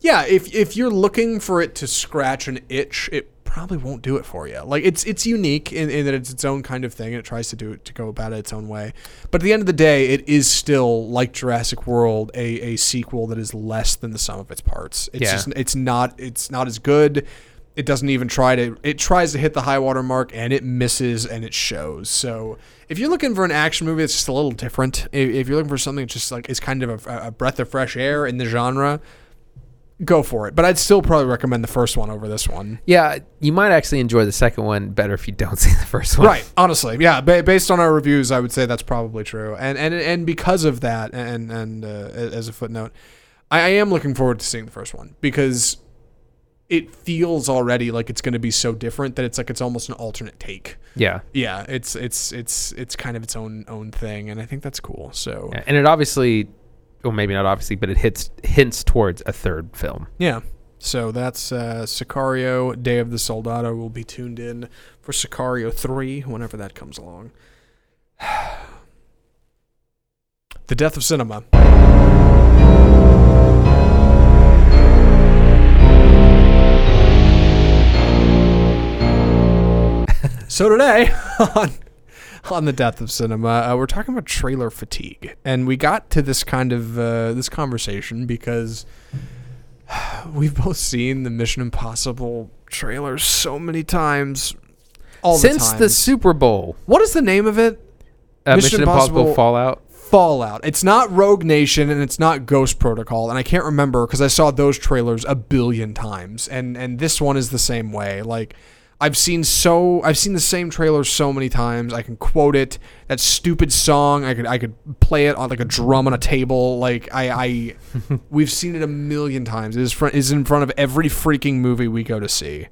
yeah, if if you're looking for it to scratch an itch, it probably won't do it for you. Like it's it's unique in, in that it's its own kind of thing, and it tries to do it to go about it its own way. But at the end of the day, it is still like Jurassic World, a a sequel that is less than the sum of its parts. It's yeah. just it's not it's not as good. It doesn't even try to. It tries to hit the high water mark, and it misses, and it shows. So if you're looking for an action movie that's just a little different, if you're looking for something that's just like is kind of a, a breath of fresh air in the genre, go for it. But I'd still probably recommend the first one over this one. Yeah, you might actually enjoy the second one better if you don't see the first one. Right, honestly. Yeah, ba- based on our reviews, I would say that's probably true. And and and because of that, and and uh, as a footnote, I, I am looking forward to seeing the first one because it feels already like it's going to be so different that it's like it's almost an alternate take. Yeah. Yeah, it's it's it's it's kind of its own own thing, and I think that's cool. So yeah, and it obviously, well, maybe not obviously, but it hits hints towards a third film. Yeah. So that's uh, Sicario, Day of the Soldado. We'll be tuned in for Sicario three whenever that comes along. The death of cinema. So today, on, on the death of cinema, uh, we're talking about trailer fatigue, and we got to this kind of uh, this conversation because we've both seen the Mission Impossible trailers so many times, all since the, time. the Super Bowl. What is the name of it? Uh, Mission, Mission Impossible, Impossible Fallout. Fallout. It's not Rogue Nation, and it's not Ghost Protocol, and I can't remember because I saw those trailers a billion times, and and this one is the same way, like. I've seen so I've seen the same trailer so many times. I can quote it. That stupid song. I could I could play it on like a drum on a table. Like I, I we've seen it a million times. It is fr- is in front of every freaking movie we go to see.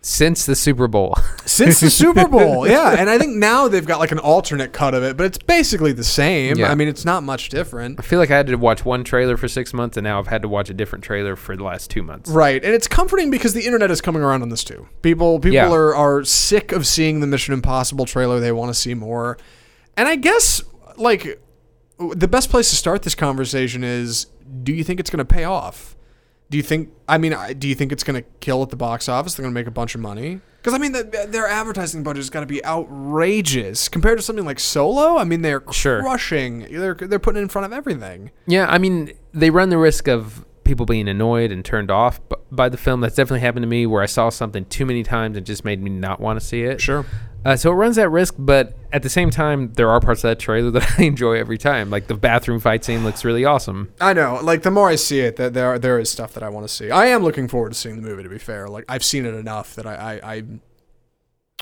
Since the Super Bowl. Since the Super Bowl. Yeah, and I think now they've got like an alternate cut of it, but it's basically the same. Yeah. I mean, it's not much different. I feel like I had to watch one trailer for six months, and now I've had to watch a different trailer for the last two months. Right, and it's comforting because the internet is coming around on this too. People people yeah. are, are sick of seeing the Mission Impossible trailer. They want to see more. And I guess like the best place to start this conversation is, do you think it's going to pay off? Do you think, I mean, do you think it's going to kill at the box office? They're going to make a bunch of money? Because, I mean, the, their advertising budget has got to be outrageous compared to something like Solo. I mean, they're sure. crushing. They're, they're putting it in front of everything. Yeah, I mean, they run the risk of people being annoyed and turned off by the film. That's definitely happened to me where I saw something too many times and just made me not want to see it. Sure. Uh, so it runs that risk, but at the same time, there are parts of that trailer that I enjoy every time. Like the bathroom fight scene looks really awesome. I know. Like the more I see it, that there there is stuff that I want to see. I am looking forward to seeing the movie. To be fair, like I've seen it enough that I I, I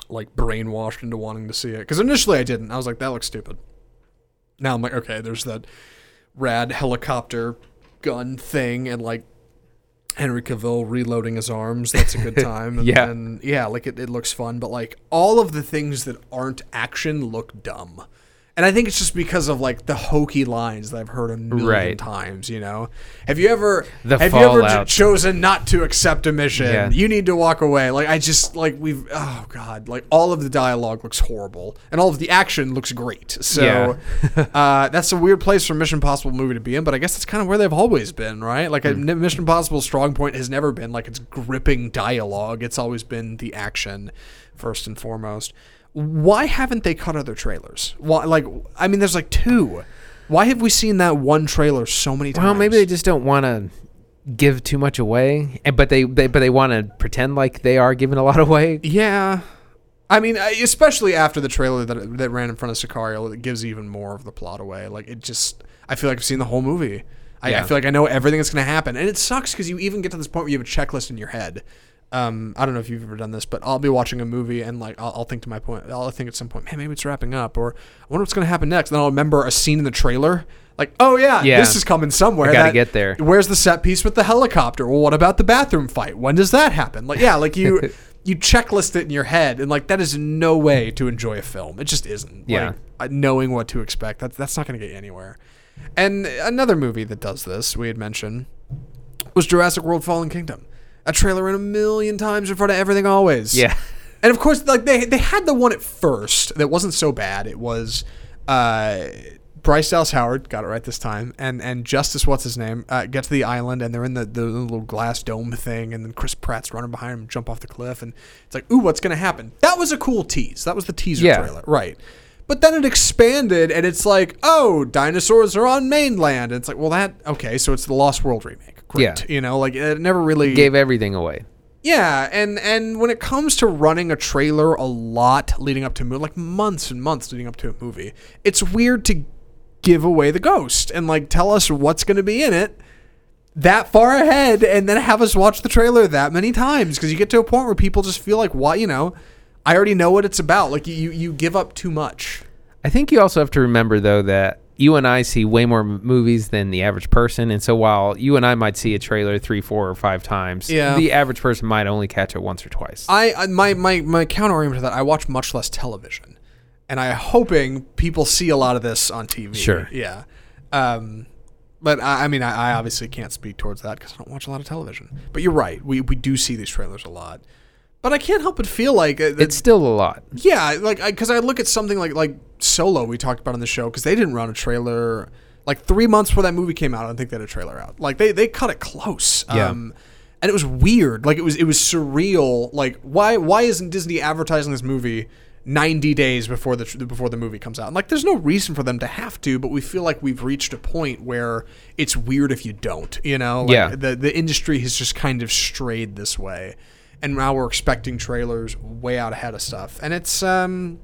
like brainwashed into wanting to see it because initially I didn't. I was like, that looks stupid. Now I'm like, okay, there's that rad helicopter gun thing and like Henry Cavill reloading his arms. That's a good time. And, yeah. And yeah, like it, it looks fun. But like all of the things that aren't action look dumb. And I think it's just because of like the hokey lines that I've heard a million right. times, you know? Have you ever the have fallout. you ever j- chosen not to accept a mission? Yeah. You need to walk away. Like I just like we've oh God. Like all of the dialogue looks horrible and all of the action looks great. So yeah. uh, that's a weird place for a Mission Impossible movie to be in, but I guess that's kind of where they've always been, right? Like mm. a Mission Impossible's strong point has never been like it's gripping dialogue. It's always been the action first and foremost. Why haven't they cut other trailers? Why, like, I mean, there's like two. Why have we seen that one trailer so many times? Well, maybe they just don't want to give too much away, but they, they but they want to pretend like they are giving a lot away. Yeah, I mean, especially after the trailer that that ran in front of Sicario, it gives even more of the plot away. Like it just, I feel like I've seen the whole movie. I, yeah. I feel like I know everything that's going to happen, and it sucks because you even get to this point where you have a checklist in your head. Um, I don't know if you've ever done this, but I'll be watching a movie and like I'll, I'll think to my point. I'll think at some point, man, maybe it's wrapping up, or I wonder what's going to happen next. And then I'll remember a scene in the trailer, like, oh yeah, yeah. this is coming somewhere. I gotta that, get there. Where's the set piece with the helicopter? Well, what about the bathroom fight? When does that happen? Like, yeah, like you you checklist it in your head, and like that is no way to enjoy a film. It just isn't. Yeah, like, knowing what to expect that's that's not going to get you anywhere. And another movie that does this we had mentioned was Jurassic World: Fallen Kingdom. A trailer in a million times in front of everything always. Yeah. And of course, like they they had the one at first that wasn't so bad. It was uh, Bryce Dallas Howard got it right this time, and and Justice what's his name uh, get to the island, and they're in the, the little glass dome thing, and then Chris Pratt's running behind him, jump off the cliff, and it's like, ooh, what's gonna happen? That was a cool tease. That was the teaser yeah. trailer, right? But then it expanded, and it's like, oh, dinosaurs are on mainland. And it's like, well, that okay, so it's the Lost World remake, great. Yeah. You know, like it never really gave everything away. Yeah, and, and when it comes to running a trailer a lot leading up to a movie, like months and months leading up to a movie, it's weird to give away the ghost and like tell us what's going to be in it that far ahead and then have us watch the trailer that many times, because you get to a point where people just feel like, why, you know, I already know what it's about. Like you, you give up too much. I think you also have to remember, though, that you and I see way more movies than the average person. And so while you and I might see a trailer three, four, or five times, yeah. the average person might only catch it once or twice. I, I my, my, my counter-argument to that, I watch much less television. And I'm hoping people see a lot of this on T V. Sure. Yeah. Um, but, I, I mean, I, I obviously can't speak towards that because I don't watch a lot of television. But you're right. We, we do see these trailers a lot. But I can't help but feel like... Uh, it's still a lot. Yeah, like because I, I look at something like like Solo we talked about on the show, because they didn't run a trailer... Like three months before that movie came out, I don't think they had a trailer out. Like they, they cut it close. Yeah. Um, and it was weird. Like it was it was surreal. Like why why isn't Disney advertising this movie ninety days before the before the movie comes out? And like there's no reason for them to have to, but we feel like we've reached a point where it's weird if you don't, you know? Like, yeah. The, the industry has just kind of strayed this way. And now we're expecting trailers way out ahead of stuff. And it's, um,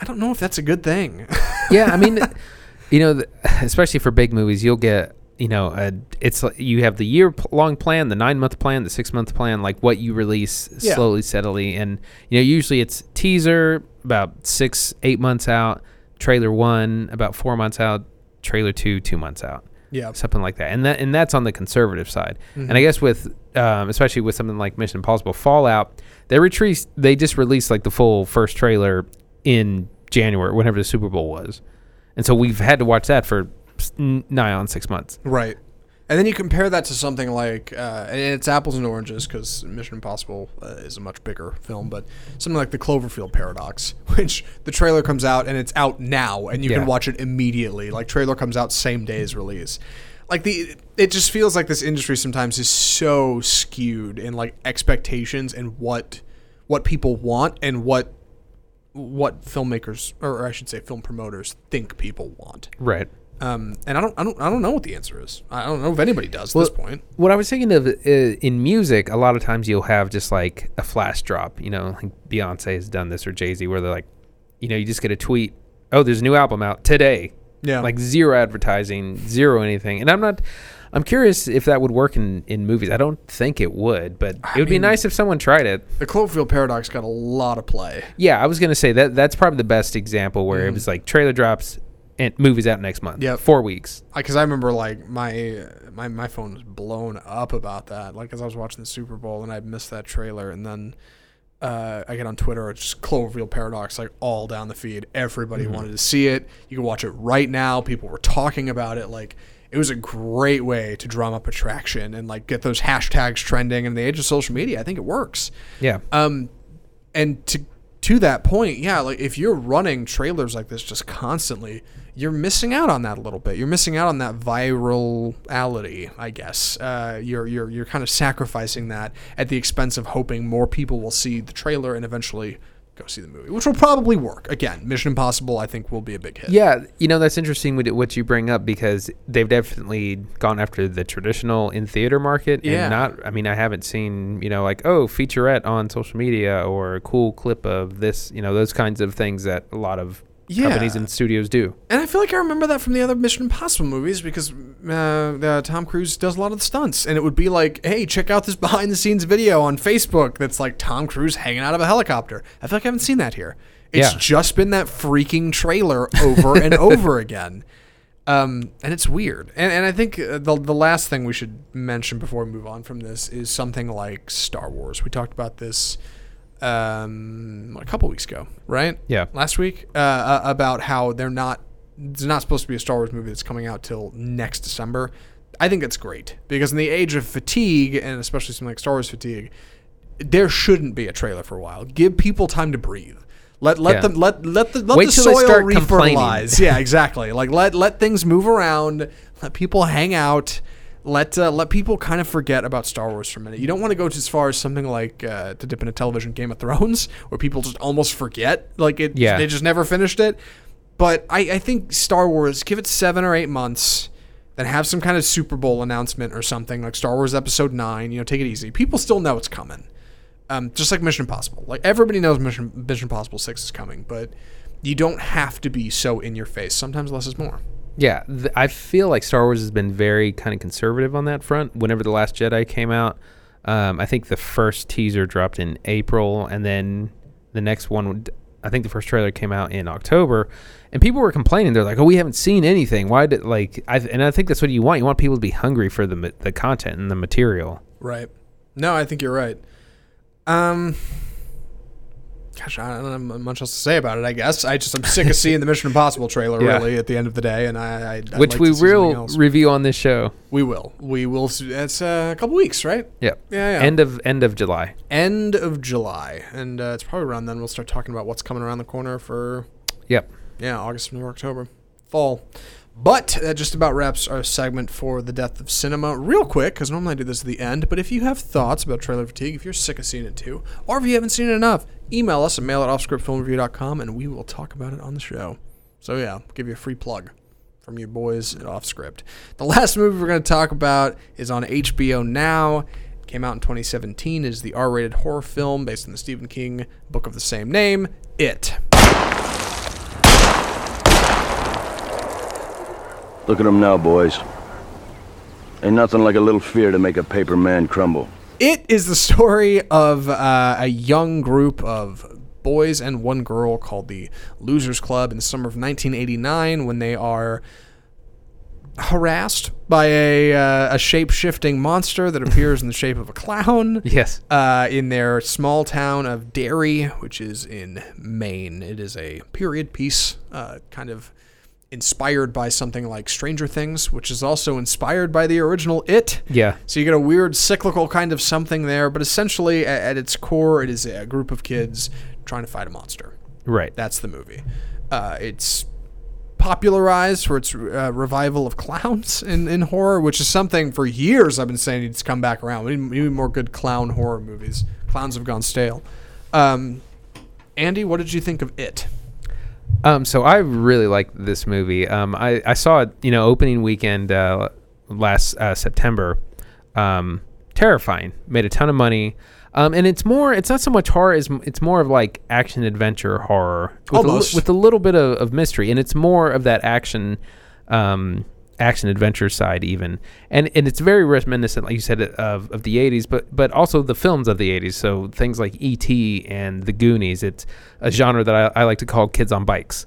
I don't know if that's a good thing. Yeah, I mean, you know, especially for big movies, you'll get, you know, a, it's you have the year-long plan, the nine-month plan, the six-month plan, like what you release yeah. slowly, steadily. And, you know, usually it's teaser about six, eight months out, trailer one about four months out, trailer two, two months out. Yeah, something like that, and that and that's on the conservative side. Mm-hmm. And I guess with, um, especially with something like Mission Impossible Fallout, they retreat. They just released like the full first trailer in January, whenever the Super Bowl was, and so we've had to watch that for nigh on six months. Right, and then you compare that to something like, uh, and it's apples and oranges because Mission Impossible uh, is a much bigger film, but something like The Cloverfield Paradox, which the trailer comes out and it's out now, and you yeah. can watch it immediately. Like trailer comes out same day as release. Like the, it just feels like this industry sometimes is so skewed in like expectations and what, what people want and what, what filmmakers or I should say film promoters think people want. Right. Um, and I don't, I don't, I don't know what the answer is. I don't know if anybody does well, at this point. What I was thinking of uh, in music, a lot of times you'll have just like a flash drop. You know, like Beyonce has done this or Jay Z, where they're like, you know, you just get a tweet. Oh, there's a new album out today. Yeah. Like zero advertising, zero anything. And I'm not. I'm curious if that would work in, in movies. I don't think it would, but I it would mean, be nice if someone tried it. The Cloverfield Paradox got a lot of play. Yeah, I was gonna say that. That's probably the best example where mm. it was like trailer drops. And movies out next month. Yeah, four weeks. Because I, I remember like my my my phone was blown up about that. Like as I was watching the Super Bowl and I missed that trailer, and then uh, I get on Twitter, it's just Cloverfield Paradox, like all down the feed. Everybody mm-hmm. wanted to see it. You can watch it right now. People were talking about it. Like it was a great way to drum up attraction and like get those hashtags trending. In the age of social media, I think it works. Yeah. Um, and to. To that point, yeah, like if you're running trailers like this just constantly, you're missing out on that a little bit. You're missing out on that virality, I guess. Uh, you're you're you're kind of sacrificing that at the expense of hoping more people will see the trailer and eventually go see the movie, which will probably work. Again, Mission Impossible, I think, will be a big hit. Yeah, you know, that's interesting with what you bring up because they've definitely gone after the traditional in theater market. Yeah. And not, I mean, I haven't seen, you know, like, oh, featurette on social media or a cool clip of this, you know, those kinds of things that a lot of yeah. companies and studios do. And I feel like I remember that from the other Mission Impossible movies because uh, uh, Tom Cruise does a lot of the stunts. And it would be like, hey, check out this behind-the-scenes video on Facebook that's like Tom Cruise hanging out of a helicopter. I feel like I haven't seen that here. It's yeah. just been that freaking trailer over and over again. Um, and it's weird. And, and I think the, the last thing we should mention before we move on from this is something like Star Wars. We talked about this um a couple weeks ago, right? Yeah, last week uh, uh about how they're not there's not supposed to be a Star Wars movie that's coming out till next December. I think that's great because in the age of fatigue, and especially something like Star Wars fatigue, there shouldn't be a trailer for a while. Give people time to breathe. Let let yeah. them let let the let Wait the soil refertilize. Yeah, exactly. Like let let things move around. Let people hang out. Let uh, let people kind of forget about Star Wars for a minute. You don't want to go as far as something like uh, to dip into television, Game of Thrones, where people just almost forget. Like it, yeah. they just never finished it. But I, I think Star Wars, give it seven or eight months. Then have some kind of Super Bowl announcement or something like Star Wars Episode Nine. You know, take it easy. People still know it's coming, um, just like Mission Impossible. Like everybody knows Mission Mission Impossible Six is coming, but you don't have to be so in your face. Sometimes less is more. Yeah, th- I feel like Star Wars has been very kind of conservative on that front. Whenever The Last Jedi came out, um, I think the first teaser dropped in April, and then the next one would. I think the first trailer came out in October, and people were complaining. They're like, "Oh, we haven't seen anything. Why did like?" I, and I think that's what you want. You want people to be hungry for the the content and the material. Right. No, I think you're right. Um, gosh, I don't have much else to say about it. I guess I just I'm sick of seeing the Mission Impossible trailer. yeah. Really, at the end of the day, and I, I I'd which like we will review on this show. We will. We will. It's uh, a couple weeks, right? Yep. Yeah. Yeah. End of end of July. End of July, and uh, it's probably around then we'll start talking about what's coming around the corner for. Yep. Yeah, August, September, October, fall. But that just about wraps our segment for the death of cinema. Real quick, because normally I do this at the end, but if you have thoughts about trailer fatigue, if you're sick of seeing it too, or if you haven't seen it enough, email us at mail at offscriptfilmreview dot com, and we will talk about it on the show. So yeah, I'll give you a free plug from your boys at Offscript. The last movie we're going to talk about is on H B O Now. It came out in twenty seventeen. It is the R-rated horror film based on the Stephen King book of the same name, It. Look at them now, boys. Ain't nothing like a little fear to make a paper man crumble. It is the story of uh, a young group of boys and one girl called the Losers Club in the summer of nineteen eighty-nine when they are harassed by a, uh, a shape-shifting monster that appears in the shape of a clown. Yes. Uh, in their small town of Derry, which is in Maine. It is a period piece, uh, kind of... inspired by something like Stranger Things, which is also inspired by the original It. Yeah. So you get a weird cyclical kind of something there, but essentially at, at its core, it is a group of kids trying to fight a monster. Right. That's the movie. Uh, it's popularized for its uh, revival of clowns in, in horror, which is something for years I've been saying needs to come back around. We need, we need more good clown horror movies. Clowns have gone stale. Um, Andy, what did you think of It? Um, so I really like this movie. Um, I, I saw it, you know, opening weekend uh, last uh, September. Um, terrifying. Made a ton of money. Um, and it's more, it's not so much horror, it's, it's more of like action adventure horror. With Almost. A, with a little bit of, of mystery. And it's more of that action um, action adventure side even. And and it's very reminiscent, like you said, of, of the eighties, but, but also the films of the eighties. So things like E T and The Goonies. It's a genre that I, I like to call kids on bikes.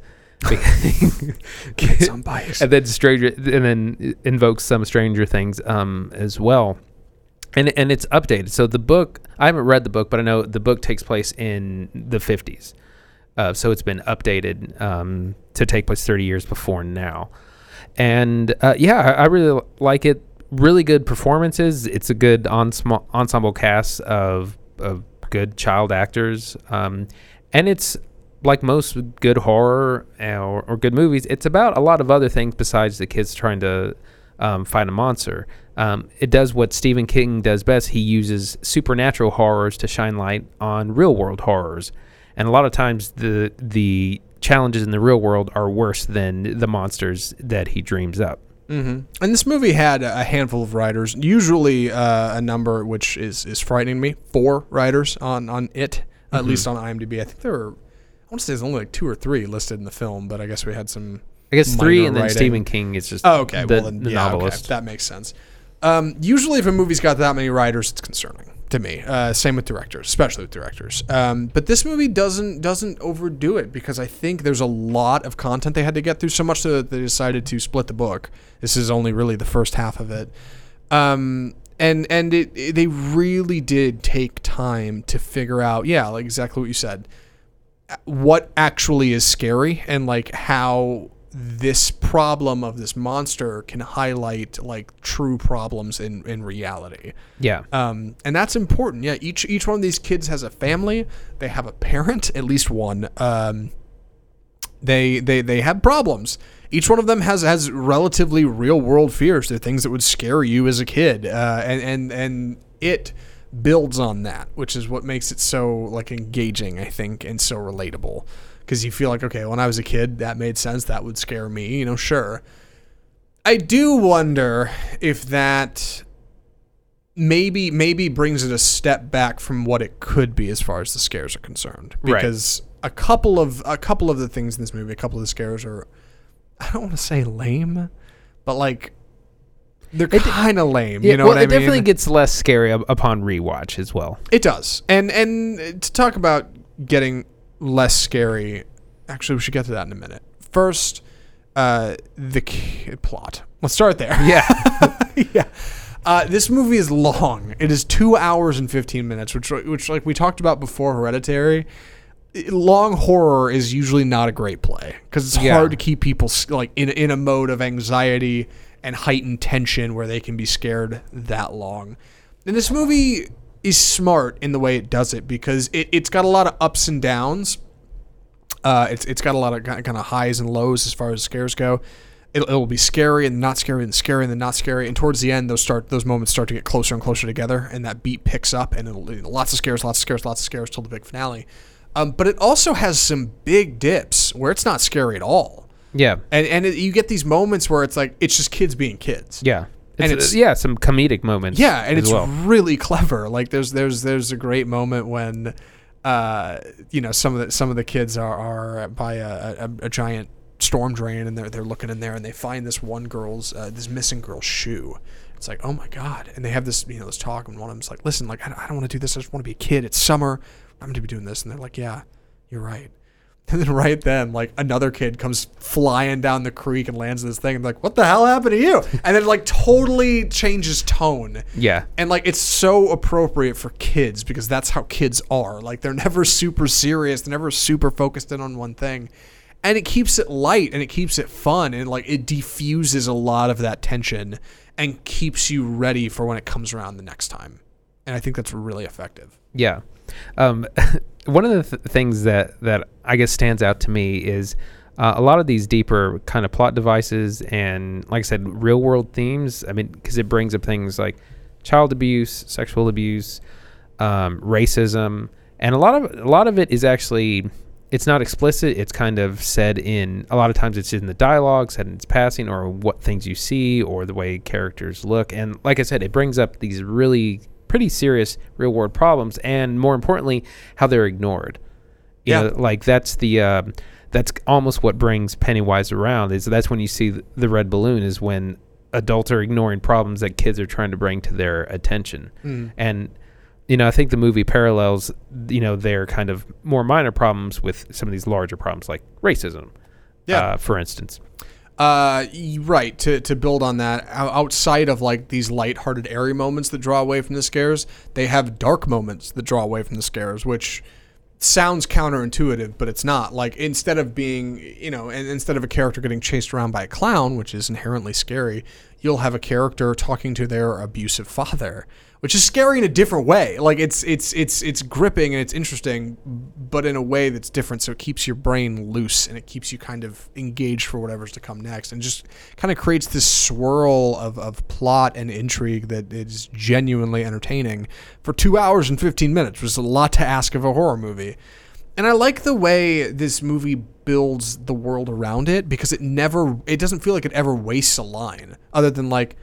Kids on bikes. And then stranger, and then invokes some Stranger Things um, as well. And and it's updated. So the book, I haven't read the book, but I know the book takes place in the fifties. Uh, so it's been updated um, to take place thirty years before now. And uh, yeah, I really like it. Really good performances. It's a good ensemble ensemble cast of of good child actors. Um, and it's like most good horror or, or good movies. It's about a lot of other things besides the kids trying to um, fight a monster. Um, it does what Stephen King does best. He uses supernatural horrors to shine light on real world horrors. And a lot of times the the challenges in the real world are worse than the monsters that he dreams up. Mm-hmm. And this movie had a handful of writers, usually uh, a number which is, is frightening me, four writers on, on it, mm-hmm. at least on IMDb. I think there were, I want to say there's only like two or three listed in the film, but I guess we had some I guess three, and then writing. Stephen King is just oh, okay. the, well, then, the yeah, novelist. Okay. That makes sense. Um, usually if a movie's got that many writers, it's concerning. To me, uh, same with directors, especially with directors. Um, but this movie doesn't doesn't overdo it because I think there's a lot of content they had to get through, so much so that they decided to split the book. This is only really the first half of it, um, and and it, it, they really did take time to figure out, yeah, like exactly what you said, what actually is scary and like how this problem of this monster can highlight like true problems in, in reality. Yeah. Um, and that's important. Yeah. Each, each one of these kids has a family. They have a parent, at least one. Um, they, they, they have problems. Each one of them has, has relatively real world fears. They're things that would scare you as a kid. Uh, and, and, and it builds on that, which is what makes it so like engaging, I think, and so relatable. Because you feel like, okay, when I was a kid, that made sense. That would scare me, you know, sure. I do wonder if that maybe maybe brings it a step back from what it could be as far as the scares are concerned. Because right. a couple of a couple of the things in this movie, a couple of the scares are, I don't want to say lame, but like they're kind of lame. Yeah, you know well, what I mean? It definitely gets less scary upon rewatch as well. It does. And and to talk about getting less scary. Actually, we should get to that in a minute. First, uh, the k- plot. Let's start there. Yeah. yeah. Uh, this movie is long. It is two hours and fifteen minutes, which, which like we talked about before Hereditary, long horror is usually not a great play because it's yeah. hard to keep people like in, in a mode of anxiety and heightened tension where they can be scared that long. And this movie is smart in the way it does it because it, it's got a lot of ups and downs. Uh, it's it's got a lot of kind of highs and lows as far as scares go. It'll, it'll be scary and not scary and scary and then not scary. And towards the end, those start those moments start to get closer and closer together, and that beat picks up, and it'll, lots of scares, lots of scares, lots of scares till the big finale. Um, but it also has some big dips where it's not scary at all. Yeah, and and it, you get these moments where it's like it's just kids being kids. Yeah. And it's, it's yeah, some comedic moments. Yeah, and it's well. really clever. Like there's there's there's a great moment when, uh, you know, some of the some of the kids are, are by a, a, a giant storm drain, and they're they're looking in there, and they find this one girl's uh, this missing girl's shoe. It's like, oh my God! And they have this you know this talk, and one of them's like, listen, like I don't, I don't want to do this. I just want to be a kid. It's summer. I'm going to be doing this, and they're like, yeah, you're right. And then right then, like, another kid comes flying down the creek and lands in this thing. I'm like, what the hell happened to you? And then, like, totally changes tone. Yeah. And, like, it's so appropriate for kids because that's how kids are. Like, they're never super serious. They're never super focused in on one thing. And it keeps it light and it keeps it fun. And, like, it diffuses a lot of that tension and keeps you ready for when it comes around the next time. And I think that's really effective. Yeah. Um, one of the th- things that, that I guess stands out to me is uh, a lot of these deeper kind of plot devices and, like I said, real world themes. I mean, because it brings up things like child abuse, sexual abuse, um, racism, and a lot of a lot of it is actually it's not explicit. It's kind of said in a lot of times it's in the dialogue, said in its passing, or what things you see, or the way characters look. And like I said, it brings up these really pretty serious real world problems, and more importantly, how they're ignored. You yeah, know, like that's the uh, that's almost what brings Pennywise around. Is that's when you see the red balloon is when adults are ignoring problems that kids are trying to bring to their attention. Mm. And you know, I think the movie parallels you know their kind of more minor problems with some of these larger problems like racism. Yeah, uh, for instance. Uh, right. To, to build on that, outside of like these lighthearted, airy moments that draw away from the scares, they have dark moments that draw away from the scares, which sounds counterintuitive, but it's not. Like instead of being, you know, and instead of a character getting chased around by a clown, which is inherently scary, you'll have a character talking to their abusive father, which is scary in a different way. Like it's, it's, it's, it's gripping and it's interesting, but in a way that's different. So it keeps your brain loose and it keeps you kind of engaged for whatever's to come next, and just kind of creates this swirl of, of plot and intrigue that is genuinely entertaining for two hours and fifteen minutes, which is a lot to ask of a horror movie. And I like the way this movie builds the world around it because it never, it doesn't feel like it ever wastes a line other than like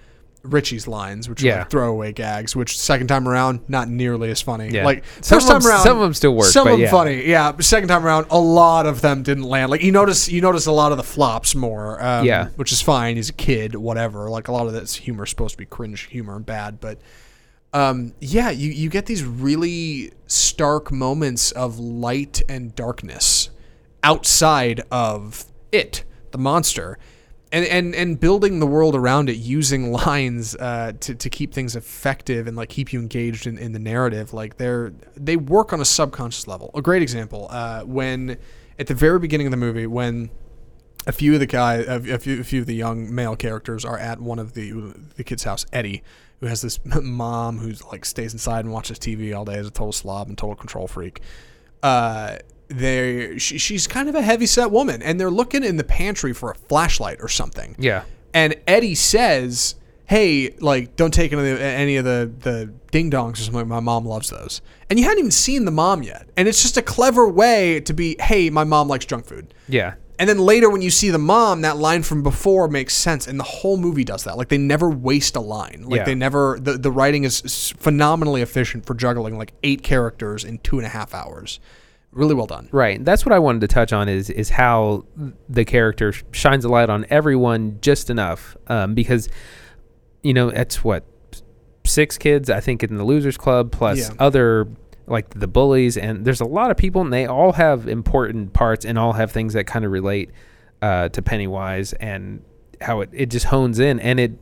Richie's lines, which yeah. are like throwaway gags, which second time around, not nearly as funny. Yeah. Like some first time around, some of them still work. Some but of them yeah. funny. Yeah. Second time around, a lot of them didn't land. Like you notice, you notice a lot of the flops more, um, yeah. which is fine. He's a kid, whatever. Like a lot of that's humor is supposed to be cringe humor and bad, but Um, yeah, you, you get these really stark moments of light and darkness outside of it, the monster, and and, and building the world around it using lines uh, to, to keep things effective and like keep you engaged in, in the narrative. Like they're they work on a subconscious level. A great example, uh, when at the very beginning of the movie, when a few of the guy, a few, a few of the young male characters are at one of the the kid's house. Eddie, who has this mom who's like stays inside and watches T V all day, is a total slob and total control freak. Uh, they she, she's kind of a heavyset woman, and they're looking in the pantry for a flashlight or something. Yeah. And Eddie says, "Hey, like, don't take any of the, any of the, the ding dongs or something. My mom loves those." And you hadn't even seen the mom yet, and it's just a clever way to be, "Hey, my mom likes junk food." Yeah. And then later when you see the mom, that line from before makes sense, and the whole movie does that. Like, they never waste a line. Like, yeah. they never. The, the writing is phenomenally efficient for juggling like eight characters in two and a half hours. Really well done. Right. That's what I wanted to touch on is is how the character shines a light on everyone just enough, um, because, you know, it's what, six kids, I think, in the Losers Club, plus yeah. other, like, the bullies. And there's a lot of people, and they all have important parts and all have things that kind of relate uh, to Pennywise and how it, it just hones in. And it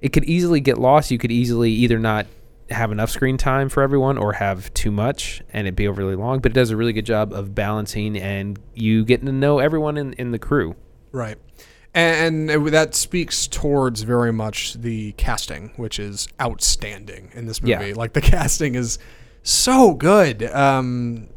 it could easily get lost. You could easily either not have enough screen time for everyone or have too much and it'd be overly long, but it does a really good job of balancing and you getting to know everyone in, in the crew. Right. And that speaks towards very much the casting, which is outstanding in this movie. Yeah. Like, the casting is so good. Um,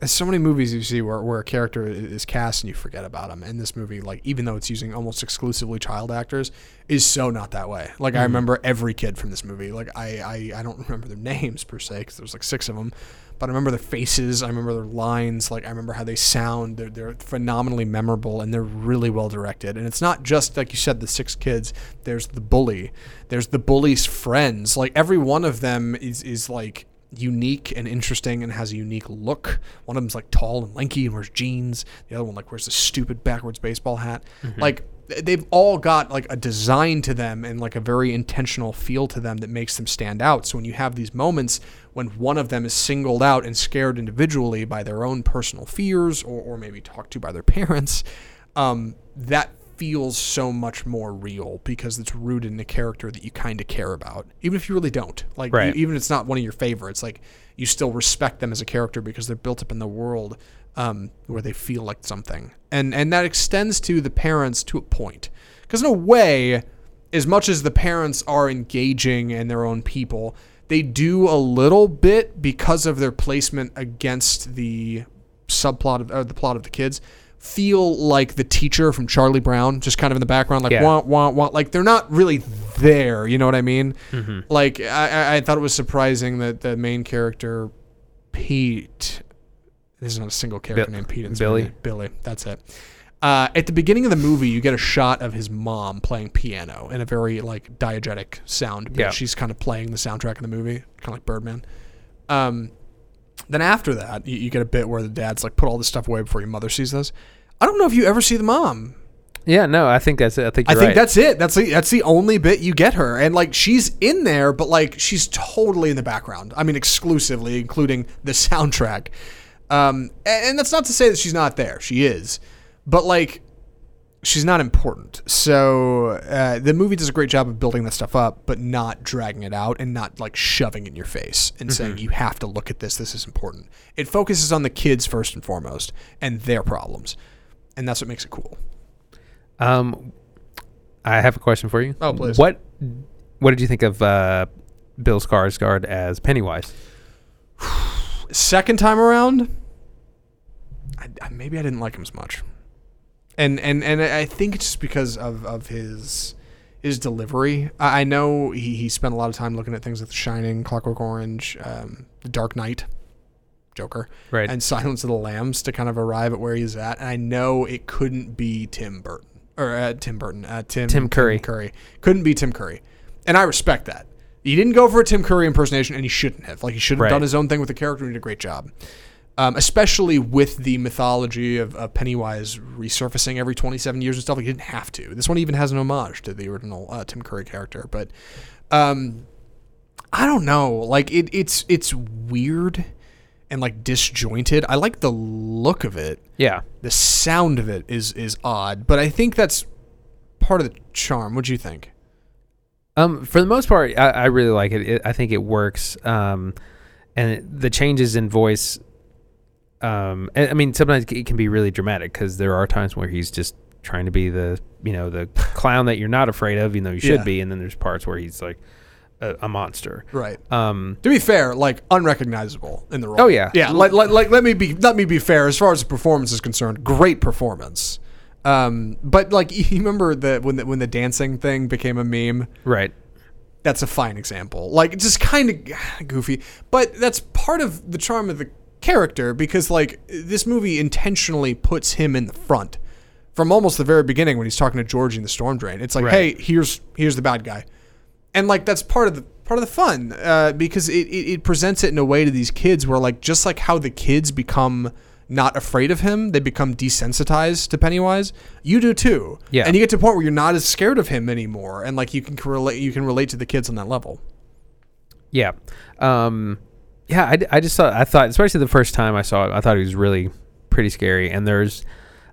there's so many movies you see where, where a character is cast and you forget about them. And this movie, like, even though it's using almost exclusively child actors, is so not that way. Like, mm. I remember every kid from this movie. Like, I, I, I don't remember their names, per se, because there's, like, six of them. But I remember their faces. I remember their lines. Like, I remember how they sound. They're, they're phenomenally memorable, and they're really well directed. And it's not just, like you said, the six kids. There's the bully. There's the bully's friends. Like, every one of them is, is like, unique and interesting and has a unique look. One of them's like tall and lanky and wears jeans. The other one like wears a stupid backwards baseball hat. Mm-hmm. Like, they've all got like a design to them and like a very intentional feel to them that makes them stand out. So when you have these moments when one of them is singled out and scared individually by their own personal fears or, or maybe talked to by their parents, um, that feels so much more real because it's rooted in a character that you kind of care about, even if you really don't. Like, right. you, even if it's not one of your favorites, like, you still respect them as a character because they're built up in the world um, where they feel like something. And and that extends to the parents to a point. Because in a way, as much as the parents are engaging in their own people, they do a little bit because of their placement against the subplot of or the plot of the kids. Feel like the teacher from Charlie Brown, just kind of in the background, like, yeah. wah, wah, wah. Like, they're not really there, you know what I mean? Mm-hmm. Like, I, I thought it was surprising that the main character, Pete, there's not a single character Bi- named Pete. In Billy. Movie. Billy, that's it. Uh, at the beginning of the movie, you get a shot of his mom playing piano in a very, like, diegetic sound. Yeah. She's kind of playing the soundtrack of the movie, kind of like Birdman. Um, Then after that, you, you get a bit where the dad's like, "Put all this stuff away before your mother sees this." I don't know if you ever see the mom. Yeah, no, I think that's it. I think you're I think right. that's it. That's the, that's the only bit you get her, and like she's in there, but like she's totally in the background. I mean, exclusively, including the soundtrack. Um, and, and that's not to say that she's not there. She is, but like she's not important. So uh, the movie does a great job of building that stuff up, but not dragging it out and not like shoving it in your face and mm-hmm. saying you have to look at this. This is important. It focuses on the kids first and foremost and their problems, and that's what makes it cool. Um, I have a question for you. Oh, please. What What did you think of uh, Bill Skarsgård as Pennywise? Second time around, I, I, maybe I didn't like him as much. And, and and I think it's just because of, of his his delivery. I know he, he spent a lot of time looking at things like The Shining, Clockwork Orange, um, The Dark Knight, Joker, right. and Silence of the Lambs to kind of arrive at where he's at. And I know it couldn't be Tim Burton or uh, Tim Burton, uh, Tim Tim Curry. Tim Curry couldn't be Tim Curry, and I respect that. He didn't go for a Tim Curry impersonation, and he shouldn't have. Like he should have right. done his own thing with the character. And did a great job. Um, especially with the mythology of, of Pennywise resurfacing every twenty-seven years and stuff, like, you didn't have to. This one even has an homage to the original uh, Tim Curry character, but um, I don't know. Like it, it's it's weird and like disjointed. I like the look of it. Yeah, the sound of it is is odd, but I think that's part of the charm. What do you think? Um, for the most part, I, I really like it. it. I think it works, um, and it, the changes in voice. Um, I mean, sometimes it can be really dramatic because there are times where he's just trying to be the, you know, the clown that you're not afraid of, even though you should yeah. be. And then there's parts where he's like a, a monster. Right. Um, to be fair, like unrecognizable in the role. Oh yeah. Yeah. Like, like, like, let me be, let me be fair. As far as the performance is concerned, great performance. Um, but like, you remember that when the, when the dancing thing became a meme, right? That's a fine example. Like, it's just kind of goofy, but that's part of the charm of the character, because like this movie intentionally puts him in the front from almost the very beginning when he's talking to Georgie in the storm drain. It's like, right. Hey, here's, here's the bad guy. And like, that's part of the, part of the fun, uh, because it, it, it presents it in a way to these kids where like, just like how the kids become not afraid of him, they become desensitized to Pennywise. You do too. Yeah. And you get to a point where you're not as scared of him anymore. And like, you can correlate, you can relate to the kids on that level. Yeah. Um, yeah. I, I just thought, I thought, especially the first time I saw it, I thought it was really pretty scary. And there's,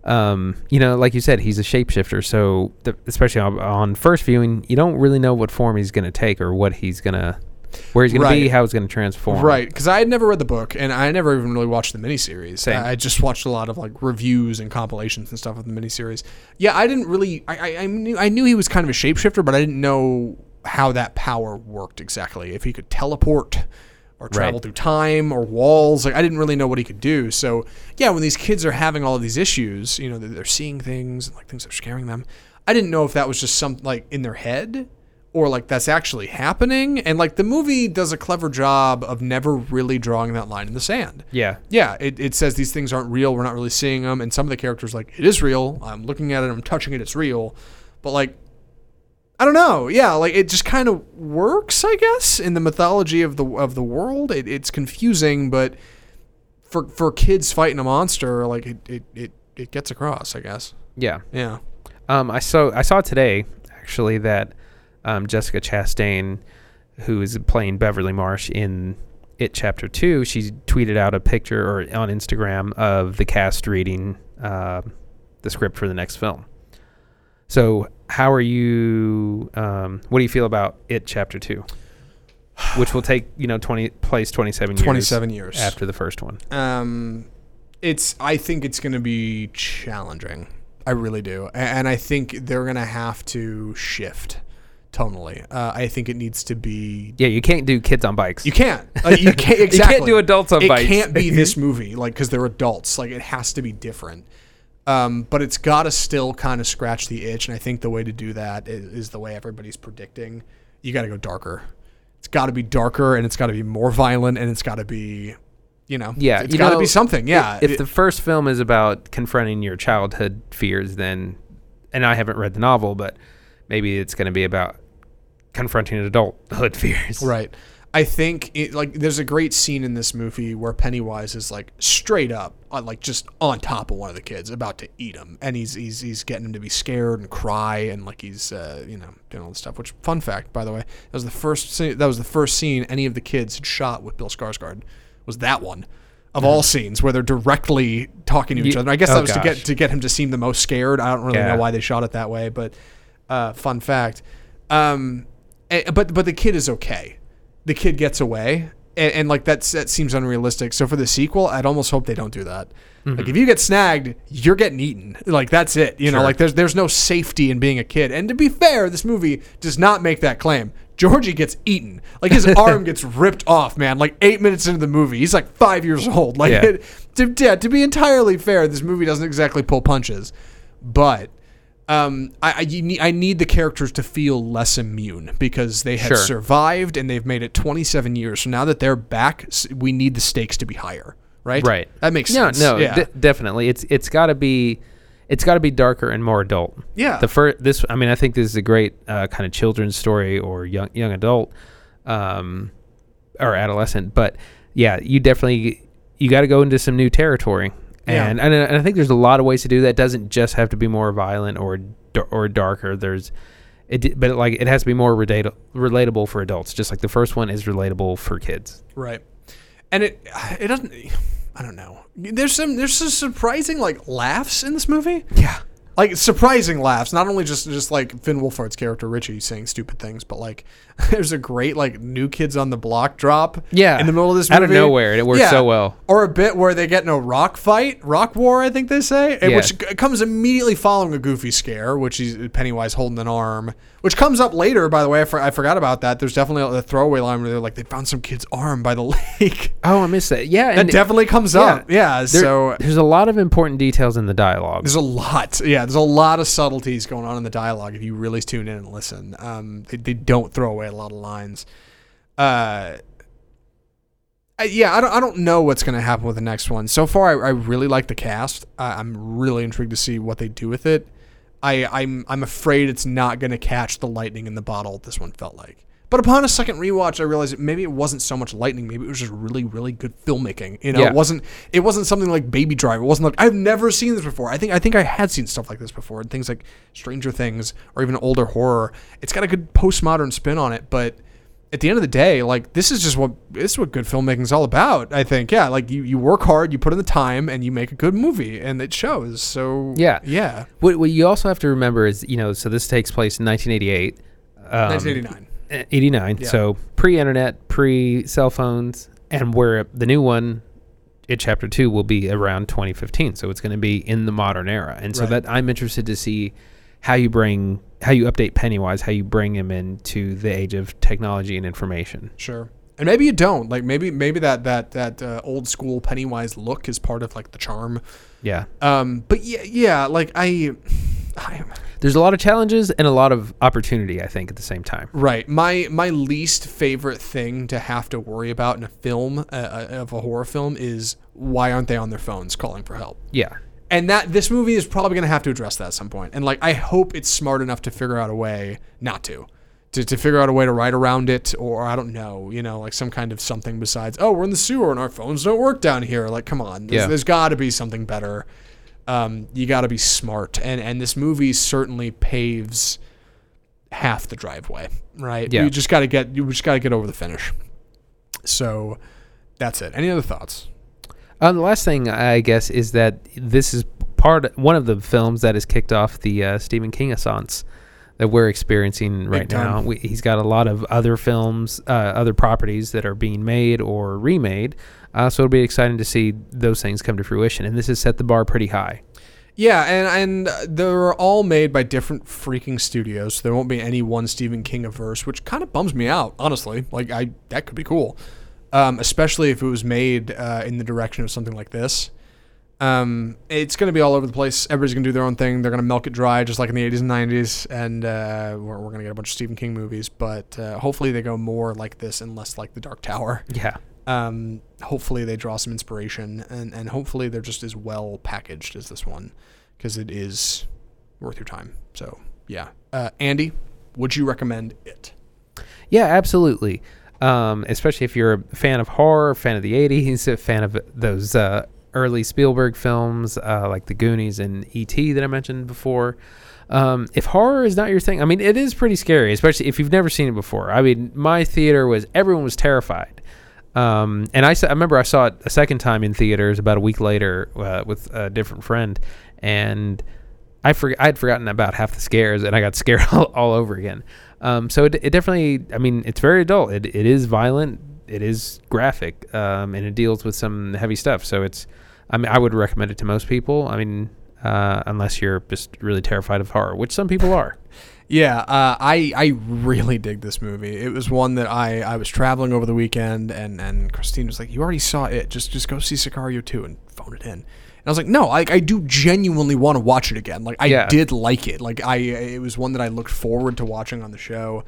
um, you know, like you said, he's a shapeshifter. So the, especially on, on first viewing, you don't really know what form he's going to take or what he's going to, where he's going right. to be, how he's going to transform. Right, because I had never read the book, and I never even really watched the miniseries. Same. I just watched a lot of like reviews and compilations and stuff of the miniseries. Yeah, I didn't really... I, I, I, knew, I knew he was kind of a shapeshifter, but I didn't know how that power worked exactly. If he could teleport or travel right. through time or walls. Like, I didn't really know what he could do. So, yeah, when these kids are having all of these issues, you know, they're, they're seeing things, and like things are scaring them. I didn't know if that was just some like in their head, or like that's actually happening. And like the movie does a clever job of never really drawing that line in the sand. Yeah. Yeah. It, it says these things aren't real. We're not really seeing them. And some of the characters like, it is real. I'm looking at it. I'm touching it. It's real. But like, I don't know. Yeah. Like it just kind of works, I guess, in the mythology of the, of the world. It, it's confusing, but for, for kids fighting a monster, like it, it, it, it gets across, I guess. Yeah. Yeah. Um, I saw, I saw today actually that, Um, Jessica Chastain, who is playing Beverly Marsh in It Chapter two, she tweeted out a picture or on Instagram of the cast reading uh, the script for the next film. So how are you, um, what do you feel about It Chapter two? Which will take, you know, twenty, place twenty-seven years, twenty-seven years after the first one. Um, it's, I think it's going to be challenging. I really do. And I think they're going to have to shift. Tonally, uh, I think it needs to be. Yeah, you can't do kids on bikes. You can't. Uh, you can't. Exactly. You can't do adults on it bikes. It can't be this movie, like, because they're adults. Like, it has to be different. Um, but it's got to still kind of scratch the itch, and I think the way to do that is, is the way everybody's predicting. You got to go darker. It's got to be darker, and it's got to be more violent, and it's got to be, you know, yeah, it's got to be something. Yeah. If, if it, the first film is about confronting your childhood fears, then, and I haven't read the novel, but maybe it's going to be about confronting adulthood fears. Right. I think it, like there's a great scene in this movie where Pennywise is like straight up on, like just on top of one of the kids about to eat him, and he's he's he's getting him to be scared and cry, and like he's uh, you know, doing all this stuff, which, fun fact by the way, that was the first that was the first scene any of the kids had shot with Bill Skarsgård, was that one of yeah. all scenes where they're directly talking to each you, other. I guess oh that was gosh. to get to get him to seem the most scared. I don't really yeah. know why they shot it that way, but uh, fun fact. Um But but the kid is okay. The kid gets away, and, and like that's, that seems unrealistic. So for the sequel, I'd almost hope they don't do that. Mm-hmm. Like if you get snagged, you're getting eaten. Like that's it. You sure. know, like there's there's no safety in being a kid. And to be fair, this movie does not make that claim. Georgie gets eaten. Like his arm gets ripped off, man. Like eight minutes into the movie, he's like five years old. Like yeah. it, to yeah, to be entirely fair, this movie doesn't exactly pull punches, but. Um, I I, you need, I need the characters to feel less immune because they have sure. survived and they've made it twenty-seven years. So now that they're back, we need the stakes to be higher, right? Right. That makes no, sense. No, yeah. d- definitely. It's it's got to be, it's got to be darker and more adult. Yeah. The first, this. I mean, I think this is a great uh, kind of children's story or young young adult, um, or adolescent. But yeah, you definitely you got to go into some new territory. Yeah. And, and and I think there's a lot of ways to do that. It doesn't just have to be more violent or or darker. There's, it, but it, like it has to be more relata- relatable for adults. Just like the first one is relatable for kids, right? And it it doesn't. I don't know. There's some there's some surprising like laughs in this movie. Yeah, like surprising laughs, not only just just like Finn Wolfhard's character Richie saying stupid things, but like there's a great like New Kids on the Block drop yeah in the middle of this movie out of nowhere, and it works yeah. so well. Or a bit where they get in a rock fight, rock war, I think they say, yeah. which comes immediately following a Goofy scare, which is Pennywise holding an arm, which comes up later, by the way. I, for, I forgot about that. There's definitely a throwaway line where they're like, they found some kid's arm by the lake. Oh, I missed that. Yeah, that and definitely comes yeah, up. Yeah, there, so there's a lot of important details in the dialogue. There's a lot. Yeah. There's a lot of subtleties going on in the dialogue if you really tune in and listen. Um, they, they don't throw away a lot of lines. Uh, I, yeah, I don't. I don't know what's going to happen with the next one. So far, I, I really like the cast. Uh, I'm really intrigued to see what they do with it. I, I'm. I'm afraid it's not going to catch the lightning in the bottle. This one felt like. But upon a second rewatch, I realized that maybe it wasn't so much lightning. Maybe it was just really, really good filmmaking. You know, yeah. it wasn't. It wasn't something like Baby Driver. It wasn't like I've never seen this before. I think. I think I had seen stuff like this before. And things like Stranger Things or even older horror. It's got a good postmodern spin on it. But at the end of the day, like this is just what this is what good filmmaking is all about. I think. Yeah. Like you, you work hard, you put in the time, and you make a good movie, and it shows. So yeah, yeah. What, what you also have to remember is, you know, so this takes place in nineteen eighty-eight, um, nineteen eighty-nine. eighty-nine, yeah. So pre-internet, pre-cell phones, and where the new one, It Chapter two, will be around twenty fifteen. So it's going to be in the modern era. And so right. that I'm interested to see how you bring, how you update Pennywise, how you bring him into the age of technology and information. Sure. And maybe you don't. Like maybe maybe that that that uh, old school Pennywise look is part of like the charm. Yeah. Um. But yeah, yeah. Like I. I There's a lot of challenges and a lot of opportunity, I think, at the same time. Right. My my least favorite thing to have to worry about in a film, uh, of a horror film, is why aren't they on their phones calling for help? Yeah. And that this movie is probably going to have to address that at some point. And like, I hope it's smart enough to figure out a way not to, to, to figure out a way to ride around it, or I don't know, you know, like some kind of something besides, oh, we're in the sewer and our phones don't work down here. Like, come on. There's, yeah. there's got to be something better. Um, you got to be smart, and and this movie certainly paves half the driveway, right? Yeah. You just got to get you just got to get over the finish. So that's it. Any other thoughts? Um, the last thing I guess is that this is part of, one of the films that has kicked off the uh, Stephen King-assance that we're experiencing right now. We, he's got a lot of other films, uh, other properties that are being made or remade. Uh, so it'll be exciting to see those things come to fruition. And this has set the bar pretty high. Yeah, and and they're all made by different freaking studios. So there won't be any one Stephen King-averse, which kind of bums me out, honestly. Like, I that could be cool, um, especially if it was made uh, in the direction of something like this. Um, it's going to be all over the place. Everybody's going to do their own thing. They're going to milk it dry, just like in the eighties and nineties. And uh, we're, we're going to get a bunch of Stephen King movies. But uh, hopefully they go more like this and less like The Dark Tower. Yeah. Um, hopefully they draw some inspiration, and, and hopefully they're just as well packaged as this one, because it is worth your time. So, yeah. Uh, Andy, would you recommend It? Yeah, absolutely. Um, especially if you're a fan of horror, fan of the eighties, a fan of those uh, early Spielberg films uh, like The Goonies and E T that I mentioned before. Um, if horror is not your thing, I mean, it is pretty scary, especially if you've never seen it before. I mean, my theater was, everyone was terrified. Um, and I, I remember I saw it a second time in theaters about a week later uh, with a different friend, and I for, I had forgotten about half the scares, and I got scared all, all over again. Um, so it, it definitely, I mean, it's very adult. It it is violent. It is graphic, um, and it deals with some heavy stuff. So it's, I mean, I would recommend it to most people. I mean, uh, unless you're just really terrified of horror, which some people are. Yeah, uh, I I really dig this movie. It was one that I, I was traveling over the weekend, and, and Christine was like, you already saw It. Just just go see Sicario two and phone it in. And I was like, no, I I do genuinely want to watch it again. Like, I yeah. did like it. Like, I it was one that I looked forward to watching on the show.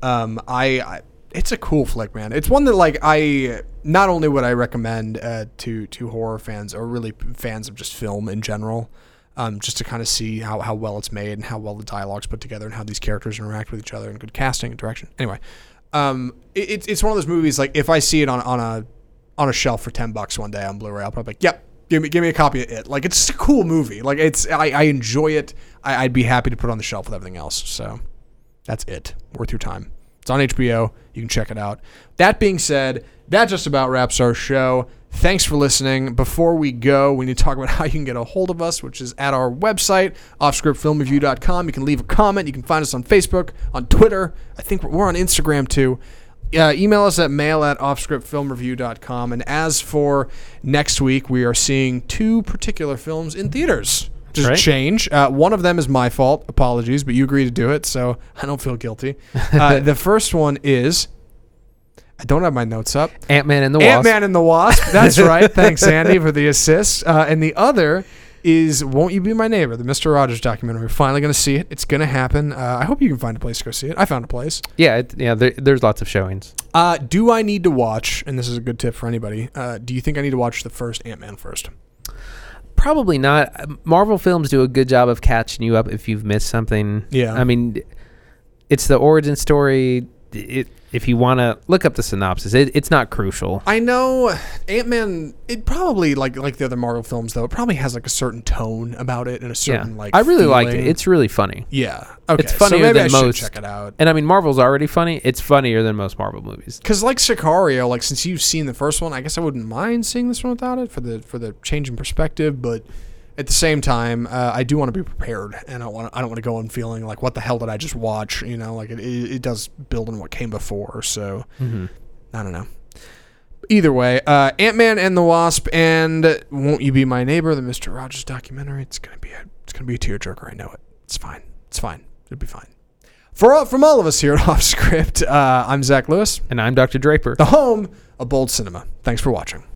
Um, I, I It's a cool flick, man. It's one that, like, I not only would I recommend uh, to, to horror fans, or really fans of just film in general, Um, just to kind of see how, how well it's made and how well the dialogue's put together and how these characters interact with each other, and good casting and direction. Anyway, um, it, it's one of those movies, like, if I see it on, on a on a shelf for ten bucks one day on Blu-ray, I'll probably be like, yep, give me give me a copy of It. Like, it's a cool movie. Like, it's I, I enjoy it. I, I'd be happy to put it on the shelf with everything else. So that's It. Worth your time. It's on H B O. You can check it out. That being said, that just about wraps our show. Thanks for listening. Before we go, we need to talk about how you can get a hold of us, which is at our website, off script film review dot com. You can leave a comment. You can find us on Facebook, on Twitter. I think we're on Instagram, too. Uh, email us at mail at off script film review dot com. And as for next week, we are seeing two particular films in theaters. Just right. change. Uh, one of them is my fault. Apologies, but you agreed to do it, so I don't feel guilty. Uh, the first one is... I don't have my notes up. Ant-Man and the Wasp. Ant-Man and the Wasp. That's right. Thanks, Andy, for the assist. Uh, and the other is Won't You Be My Neighbor, the Mister Rogers documentary. We're finally going to see it. It's going to happen. Uh, I hope you can find a place to go see it. I found a place. Yeah, it, yeah. There, there's lots of showings. Uh, do I need to watch, and this is a good tip for anybody, uh, do you think I need to watch the first Ant-Man first? Probably not. Marvel films do a good job of catching you up if you've missed something. Yeah. I mean, it's the origin story. It, if you want to look up the synopsis, it, it's not crucial. I know Ant-Man, it probably, like like the other Marvel films, though, it probably has like a certain tone about it and a certain yeah. like I really feeling. liked it. It's really funny. Yeah. Okay. It's funnier so maybe than I most. Should check it out. And I mean, Marvel's already funny. It's funnier than most Marvel movies. Because like Sicario, like since you've seen the first one, I guess I wouldn't mind seeing this one without it for the for the change in perspective, but... At the same time, uh, I do want to be prepared, and I want I don't want to go in feeling like, what the hell did I just watch? You know, like it, it, it does build on what came before, so mm-hmm. I don't know. Either way, uh, Ant-Man and the Wasp and Won't You Be My Neighbor, the Mister Rogers documentary. It's gonna be a it's gonna be a tearjerker. I know it. It's fine. It's fine. It'll be fine. For all, from all of us here at Off Script, uh, I'm Zach Lewis, and I'm Doctor Draper. The home of bold cinema. Thanks for watching.